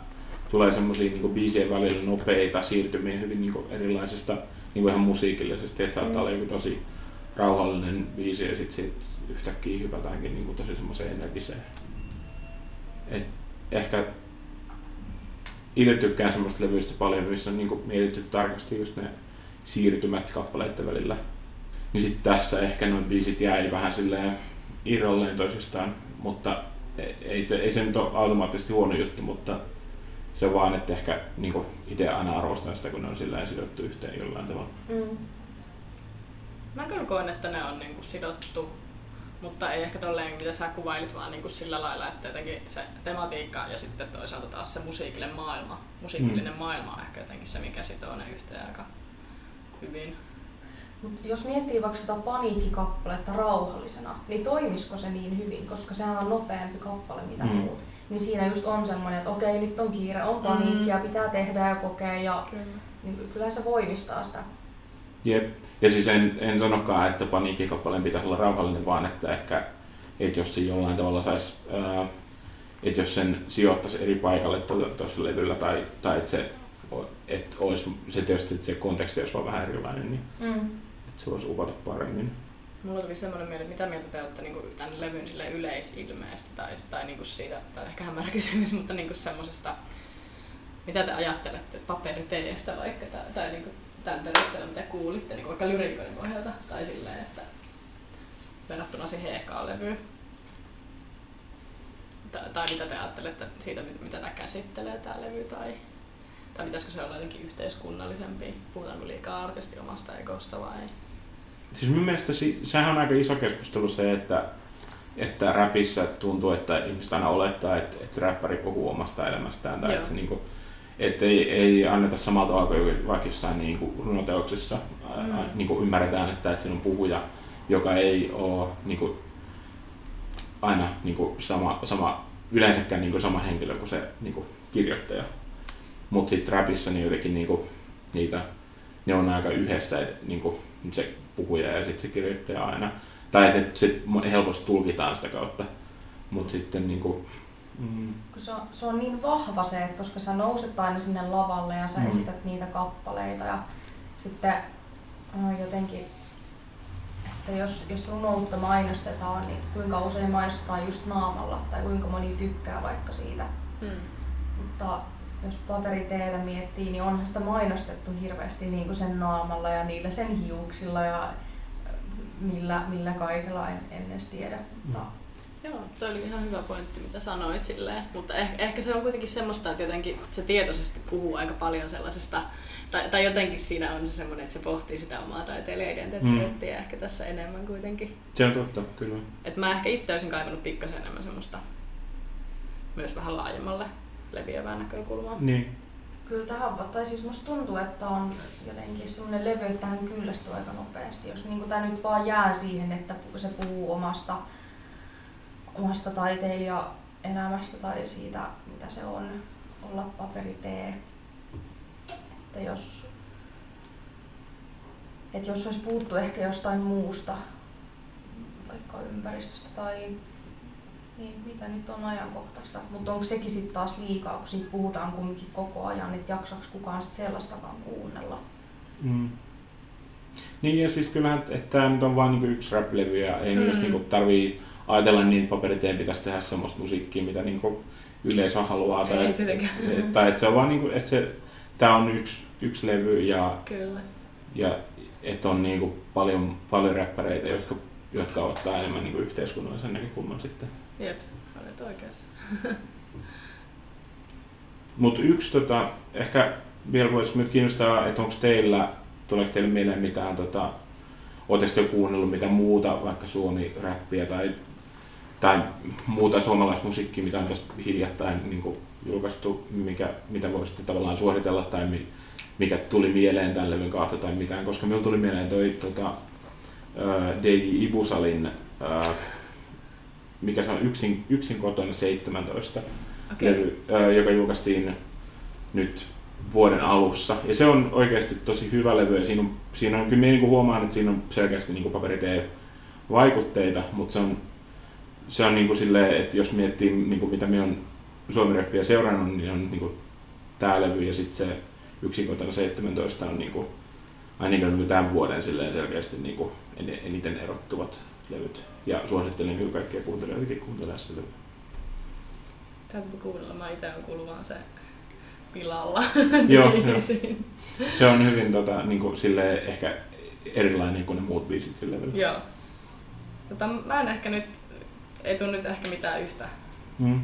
tulee semmosia niinku biisien välillä nopeita siirtymiä hyvin niinku erilaisista, niinku ihan musiikillisesti, että saattaa mm. olla joku tosi rauhallinen biisi ja sitten sit yhtäkkiä hypätäänkin niinku tosi semmoiseen energiseen. Et ehkä itse tykkään semmoista levyistä paljon, missä on niinku mietitty tarkasti just ne siirtymät kappaleiden välillä. Niin sitten tässä ehkä nuo biisit jäi vähän silleen irralleen toisistaan, mutta ei se, ei se nyt ole automaattisesti huono juttu, mutta se on vaan, että ehkä niinku itse aina arvostan sitä, kun ne on silleen sidottu yhteen jollain tavalla. Mm. Mä kyllä koen, että ne on niinku sidottu, mutta ei ehkä tolleen mitä sä kuvailit, vaan niinku sillä lailla, että jotenkin se tematiikka ja sitten toisaalta taas se musiikillinen maailma, musiikillinen mm. maailma on ehkä jotenkin se, mikä sitoo ne yhteen aika hyvin. Mut jos miettii vaikka sitä Paniikkikappaletta rauhallisena, niin toimisiko se niin hyvin, koska sehän on nopeampi kappale mitä mm. muut, niin siinä just on semmoinen, että okei, nyt on kiire, on paniikkia, mm. pitää tehdä ja kokea ja mm. niin kyllähän se voimistaa sitä. Jep. Ja siis en, en sanokaan, että Paniikkikappaleen pitäisi olla rauhallinen, vaan että ehkä, että jos se jollain tavalla saisi, ää, että jos sen sijoittaisi eri paikalle tuossa levyllä tai, tai että se, et olisi, se tietysti se konteksti olisi vaan vähän erilainen, niin mm. että se voisi upata paremmin. Mulla tuli semmoinen mieltä, mitä mieltä te olette niin kuin tämän levyn yleisilmeestä tai, tai niin kuin siitä, tai ehkä hämärä kysymys, mutta niin kuin semmoisesta, mitä te ajattelette Paperi Teestä vaikka tai, tai niin kuin tämän perusteella, mitä kuulitte, niin vaikka lyriikoiden pohjalta tai silleen, että verrattuna siihen ekaan levyyn. Tai, tai mitä te ajattelette siitä, mitä tämä käsittelee tämä levy, tai, tai pitäisikö se olla jotenkin yhteiskunnallisempi, puhutaanko liikaa artistin omasta ekosta vai ei? Siis mun mielestä sehän on aika iso keskustelu se, että, että räpissä tuntuu, että ihmiset aina olettaa, että, että räppäri puhuu omasta elämästään tai että se niinku että ei, ei anneta samalta alkoa vaikka jossain niin runoteoksissa mm. niin ymmärretään, että, että siinä on puhuja, joka ei ole niin kuin, aina niin kuin sama, sama, yleensäkään niin kuin sama henkilö kuin se niin kuin kirjoittaja. Mutta sitten rapissa niin jotenkin niin kuin, niitä, ne on aika yhdessä, et, niin kuin, se puhuja ja sitten se kirjoittaja aina. Tai että sit helposti tulkitaan sitä kautta. Mut sitten, niin kuin, Mm. Se, on, se on niin vahva se, että koska sä nouset aina sinne lavalle ja sä mm. esität niitä kappaleita ja sitten äh, jotenkin, että jos, jos runoutta mainostetaan, niin kuinka usein mainostetaan just naamalla tai kuinka moni tykkää vaikka siitä. Mm. Mutta jos Paperi Teetä miettii, niin onhan sitä mainostettu hirveästi niin kuin sen naamalla ja niillä sen hiuksilla ja millä, millä kaikilla en, en edes tiedä. Mm. Joo, toi oli ihan hyvä pointti, mitä sanoit silleen, mutta eh, ehkä se on kuitenkin semmoista, että jotenkin se tietoisesti puhuu aika paljon sellaisesta, tai, tai jotenkin siinä on se semmoinen, että se pohtii sitä omaa taiteilija-identiteettiä mm. ehkä tässä enemmän kuitenkin. Se on totta, kyllä. Et mä ehkä itse olisin kaivannut pikkasen enemmän semmoista myös vähän laajemmalle leviävää näkökulmaa. Niin. Kyllä tähän, tai siis musta tuntuu, että on jotenkin semmoinen levy, että tähän kyllästyy aika nopeasti, jos niin tää nyt vaan jää siihen, että se puhuu omasta omasta taiteilijaelämästä tai siitä, mitä se on olla Paperi Tee. Että jos, että jos olisi puhuttu ehkä jostain muusta, vaikka ympäristöstä tai niin, mitä nyt on ajankohtaista. Mutta onko sekin sitten taas liikaa, kun siitä puhutaan kumminkin koko ajan, että jaksaks kukaan sit sellaistakaan kuunnella. Mm. Niin ja siis kyllähän, että tämä nyt on vain niinku yksi rap-levy ja ei mm. myös niinku tarvii ajatella niin, että Paperi Teen pitäisi tehdä semmoista musiikkia, mitä niinku yleisö haluaa. Ei, tai, et, tai et se on vaan niinku, että se tää on yksi, yksi levy ja, kyllä. ja et on niinku paljon, paljon räppäreitä, jotka, jotka ottaa enemmän niinku yhteiskunnallisen näkökulman sitten. Jep, olet oikeassa. Mut yksi tota, ehkä vielä voisi nyt kiinnostaa, että onko teillä, tuleeko teille mieleen mitään, tota, ootteko te jo kuunnellut mitä muuta, vaikka suomi-räppiä tai, tai muuta suomalaismusiikkia, mitä on tässä hiljattain niin kuin julkaistu, mikä, mitä voisitte tavallaan suositella tai mi, mikä tuli mieleen tämän levyn kautta tai mitään, koska minulle tuli mieleen toi tota, Diji Ibusalin, ää, mikä se on, Yksin, yksin kotona seitsemäntoista, okay. levy, ää, joka julkaistiin nyt vuoden alussa. Ja se on oikeasti tosi hyvä levy ja siinä on, siinä on kyllä minä niin kuin huomaan, että siinä on selkeästi niin kuin Paperi Tee vaikutteita, mutta se on, se on niin kuin silleen, että jos miettii niin kuin mitä minä olen suomi-räppiä seurannut, niin on niin kuin tämä levy ja sitten se Yksin kotona seitsemäntoista on niin kuin, ainakin niin tämän vuoden silleen selkeästi niin kuin eniten erottuvat levyt. Ja suosittelen kyllä kaikkia kuuntelijoitakin kuuntelemaan sitä levyä. Täytyypä kuunnella, mä itse olen kuullut vaan se pilalla. Joo, se on hyvin tota, niin kuin, silleen, ehkä erilainen kuin ne muut biisit sillä tavalla. Joo. Tota, mä en ehkä nyt, ei tule nyt ehkä mitään yhtä mm.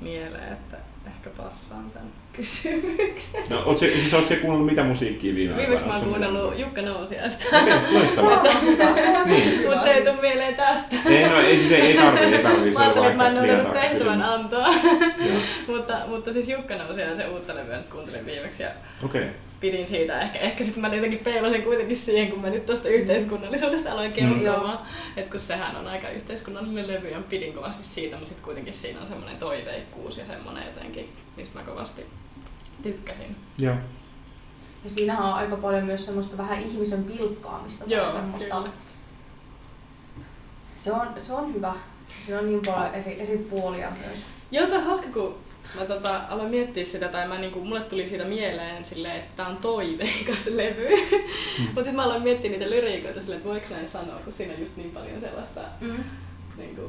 mieleen, että ehkä passaan tämän kysymyksen. No, oot se, siis oot se kuunnellut mitä musiikkia viime aikoina? Viimeksi mä oon kuunnellut Jukka Nousiasta. Okei, loistavaa. Mut se ei tule mieleen tästä. Ei, no, ei, siis ei, ei tarvii, ei tarvii. Mä ajattelin, että mä en noudattu tehtävän antoa. mutta, mutta siis Jukka Nousiaan se uutta levyä nyt kuuntelin viimeksi. Ja okay. Pidin siitä. Ehkä, ehkä sitten mä jotenkin peilasin kuitenkin siihen, kun mä nyt tuosta yhteiskunnallisuudesta aloin keuhiomaan. Mm. Että kun sehän on aika yhteiskunnallinen levy ja pidin kovasti siitä, mutta sitten kuitenkin siinä on semmoinen toiveikkuus ja semmoinen jotenkin, mistä mä kovasti tykkäsin. Joo. Ja siinähän on aika paljon myös semmoista vähän ihmisen pilkkaamista. Joo, semmoista. Se on, se on hyvä. Se on niin paljon eri, eri puolia myös. Joo, se on hauska, kun mä tota, aloin miettiä sitä, tai mä, niinku, mulle tuli siitä mieleen, sille, että tää on toiveikas levy. Mm. Mutta sitten mä aloin miettiä niitä lyriikoita, sille, että voiko näin sanoa, kun siinä on just niin paljon sellaista mm. niinku,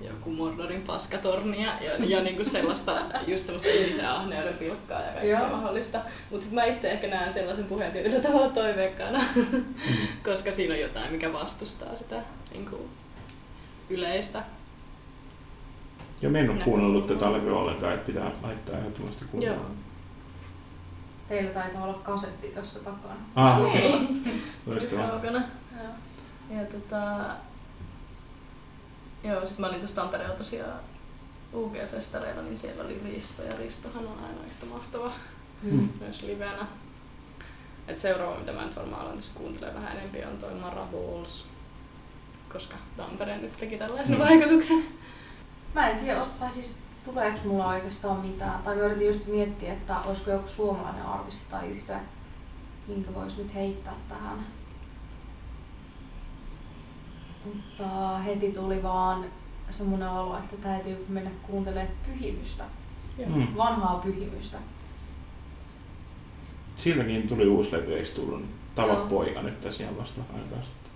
joku Mordorin paskatornia ja, ja niinku sellaista, just sellaista ihmisen ahneuden pilkkaa ja kaikkea Joo. mahdollista. Mutta sitten mä itse ehkä näen sellaisen puheen tietyllä tavalla toiveikkaana, mm. koska siinä on jotain, mikä vastustaa sitä niinku, yleistä. Ja minä en ole kuunnellut tätä levyä ollenkaan, että pitää laittaa ehdottomasti kuuntelemaan. Teillä taitaa olla kasetti tuossa takana. Ah, okei. Okay. Loistavaa. Ja tota... Joo, sit mä olin tuossa Tampereella tosiaan U G-festareilla, niin siellä oli Risto, ja Ristohan on aina yhtä mahtava hmm. myös livenä. Et seuraava, mitä mä nyt varmaan alan tässä kuuntelemaan vähän enempi, on toi Maarabouls, koska Tampere nyt teki tällaisen hmm. vaikutuksen. Mä en tiedä, ostaa, siis tuleeko mulla oikeastaan mitään, tai yritin just miettiä, että olisiko joku suomalainen artisti tai yhtye, minkä voisi nyt heittää tähän. Mutta heti tuli vaan semmoinen olo, että täytyy mennä kuuntelemaan Pyhimystä, mm. vanhaa Pyhimystä. Siltäkin tuli uusi levy, eikö tullut? Tava Joo. poika nyt tässä ihan vasta aikaa sitten.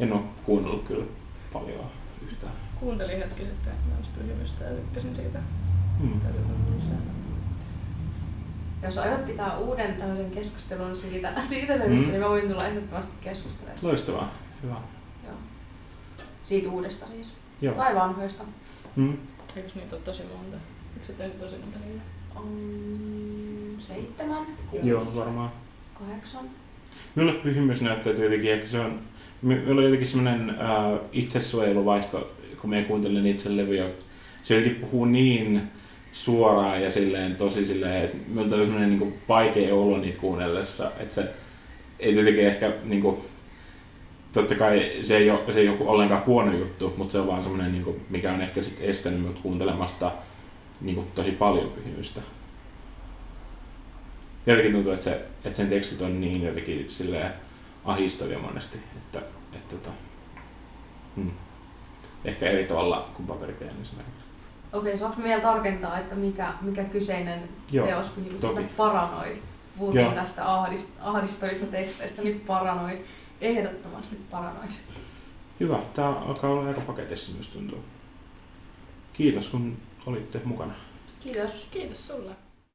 En ole kuunnellut kyllä paljon yhtään. Kuuntelin hetki sitten myös Pyhimystä ja tykkäsin siitä. Mm. Täytyy kuunnella lisää. Jos aiot pitää uuden tämmöisen keskustelun siitä, siitä levystä, mm. niin mä voin tulla ehdottomasti keskustelemaan. Loistavaa, hyvä. Siitä uudesta siis. Joo. Tai vanhoista. Mm. Eikös niitä ole tosi monta? Eikö sä tehnyt tosi monta niillä? Um, seitsemän, kuusi, Joo, varmaan. kahdeksan. Minulle Pyhimys näyttäytyy jotenkin, ehkä se on... Minulla on jotenkin semmoinen äh, itsesuojeluvaisto, kun minä kuuntelen itse levyjä. Se jotenkin puhuu niin suoraan ja silleen, tosi silleen, että minulla on semmoinen niin kuin vaikea olo niitä kuunnellessa. Että se ei tietenkin ehkä... Niin kuin, totta kai se ei ole, se ei ole ollenkaan huono juttu, mutta se on vaan semmoinen, niin kuin, mikä on ehkä sit estänyt minut kuuntelemasta niin kuin, tosi paljon Pyhimystä. Jotenkin tuntuu, että, se, että sen tekstit on niin jotenkin silleen ahistavia monesti, että, että, että hmm. ehkä eri tavalla kuin Paperi Tee. Niin okei, saanko vielä tarkentaa, että mikä, mikä kyseinen Joo, teos on Paranoid? Puhuttiin tästä ahdist, ahdistavista teksteistä, nyt Paranoid. Ehdottomasti Paranoid. Hyvä. Tää alkaa olla aika paketissa, myös tuntuu. Kiitos kun olitte mukana. Kiitos. Kiitos sulle.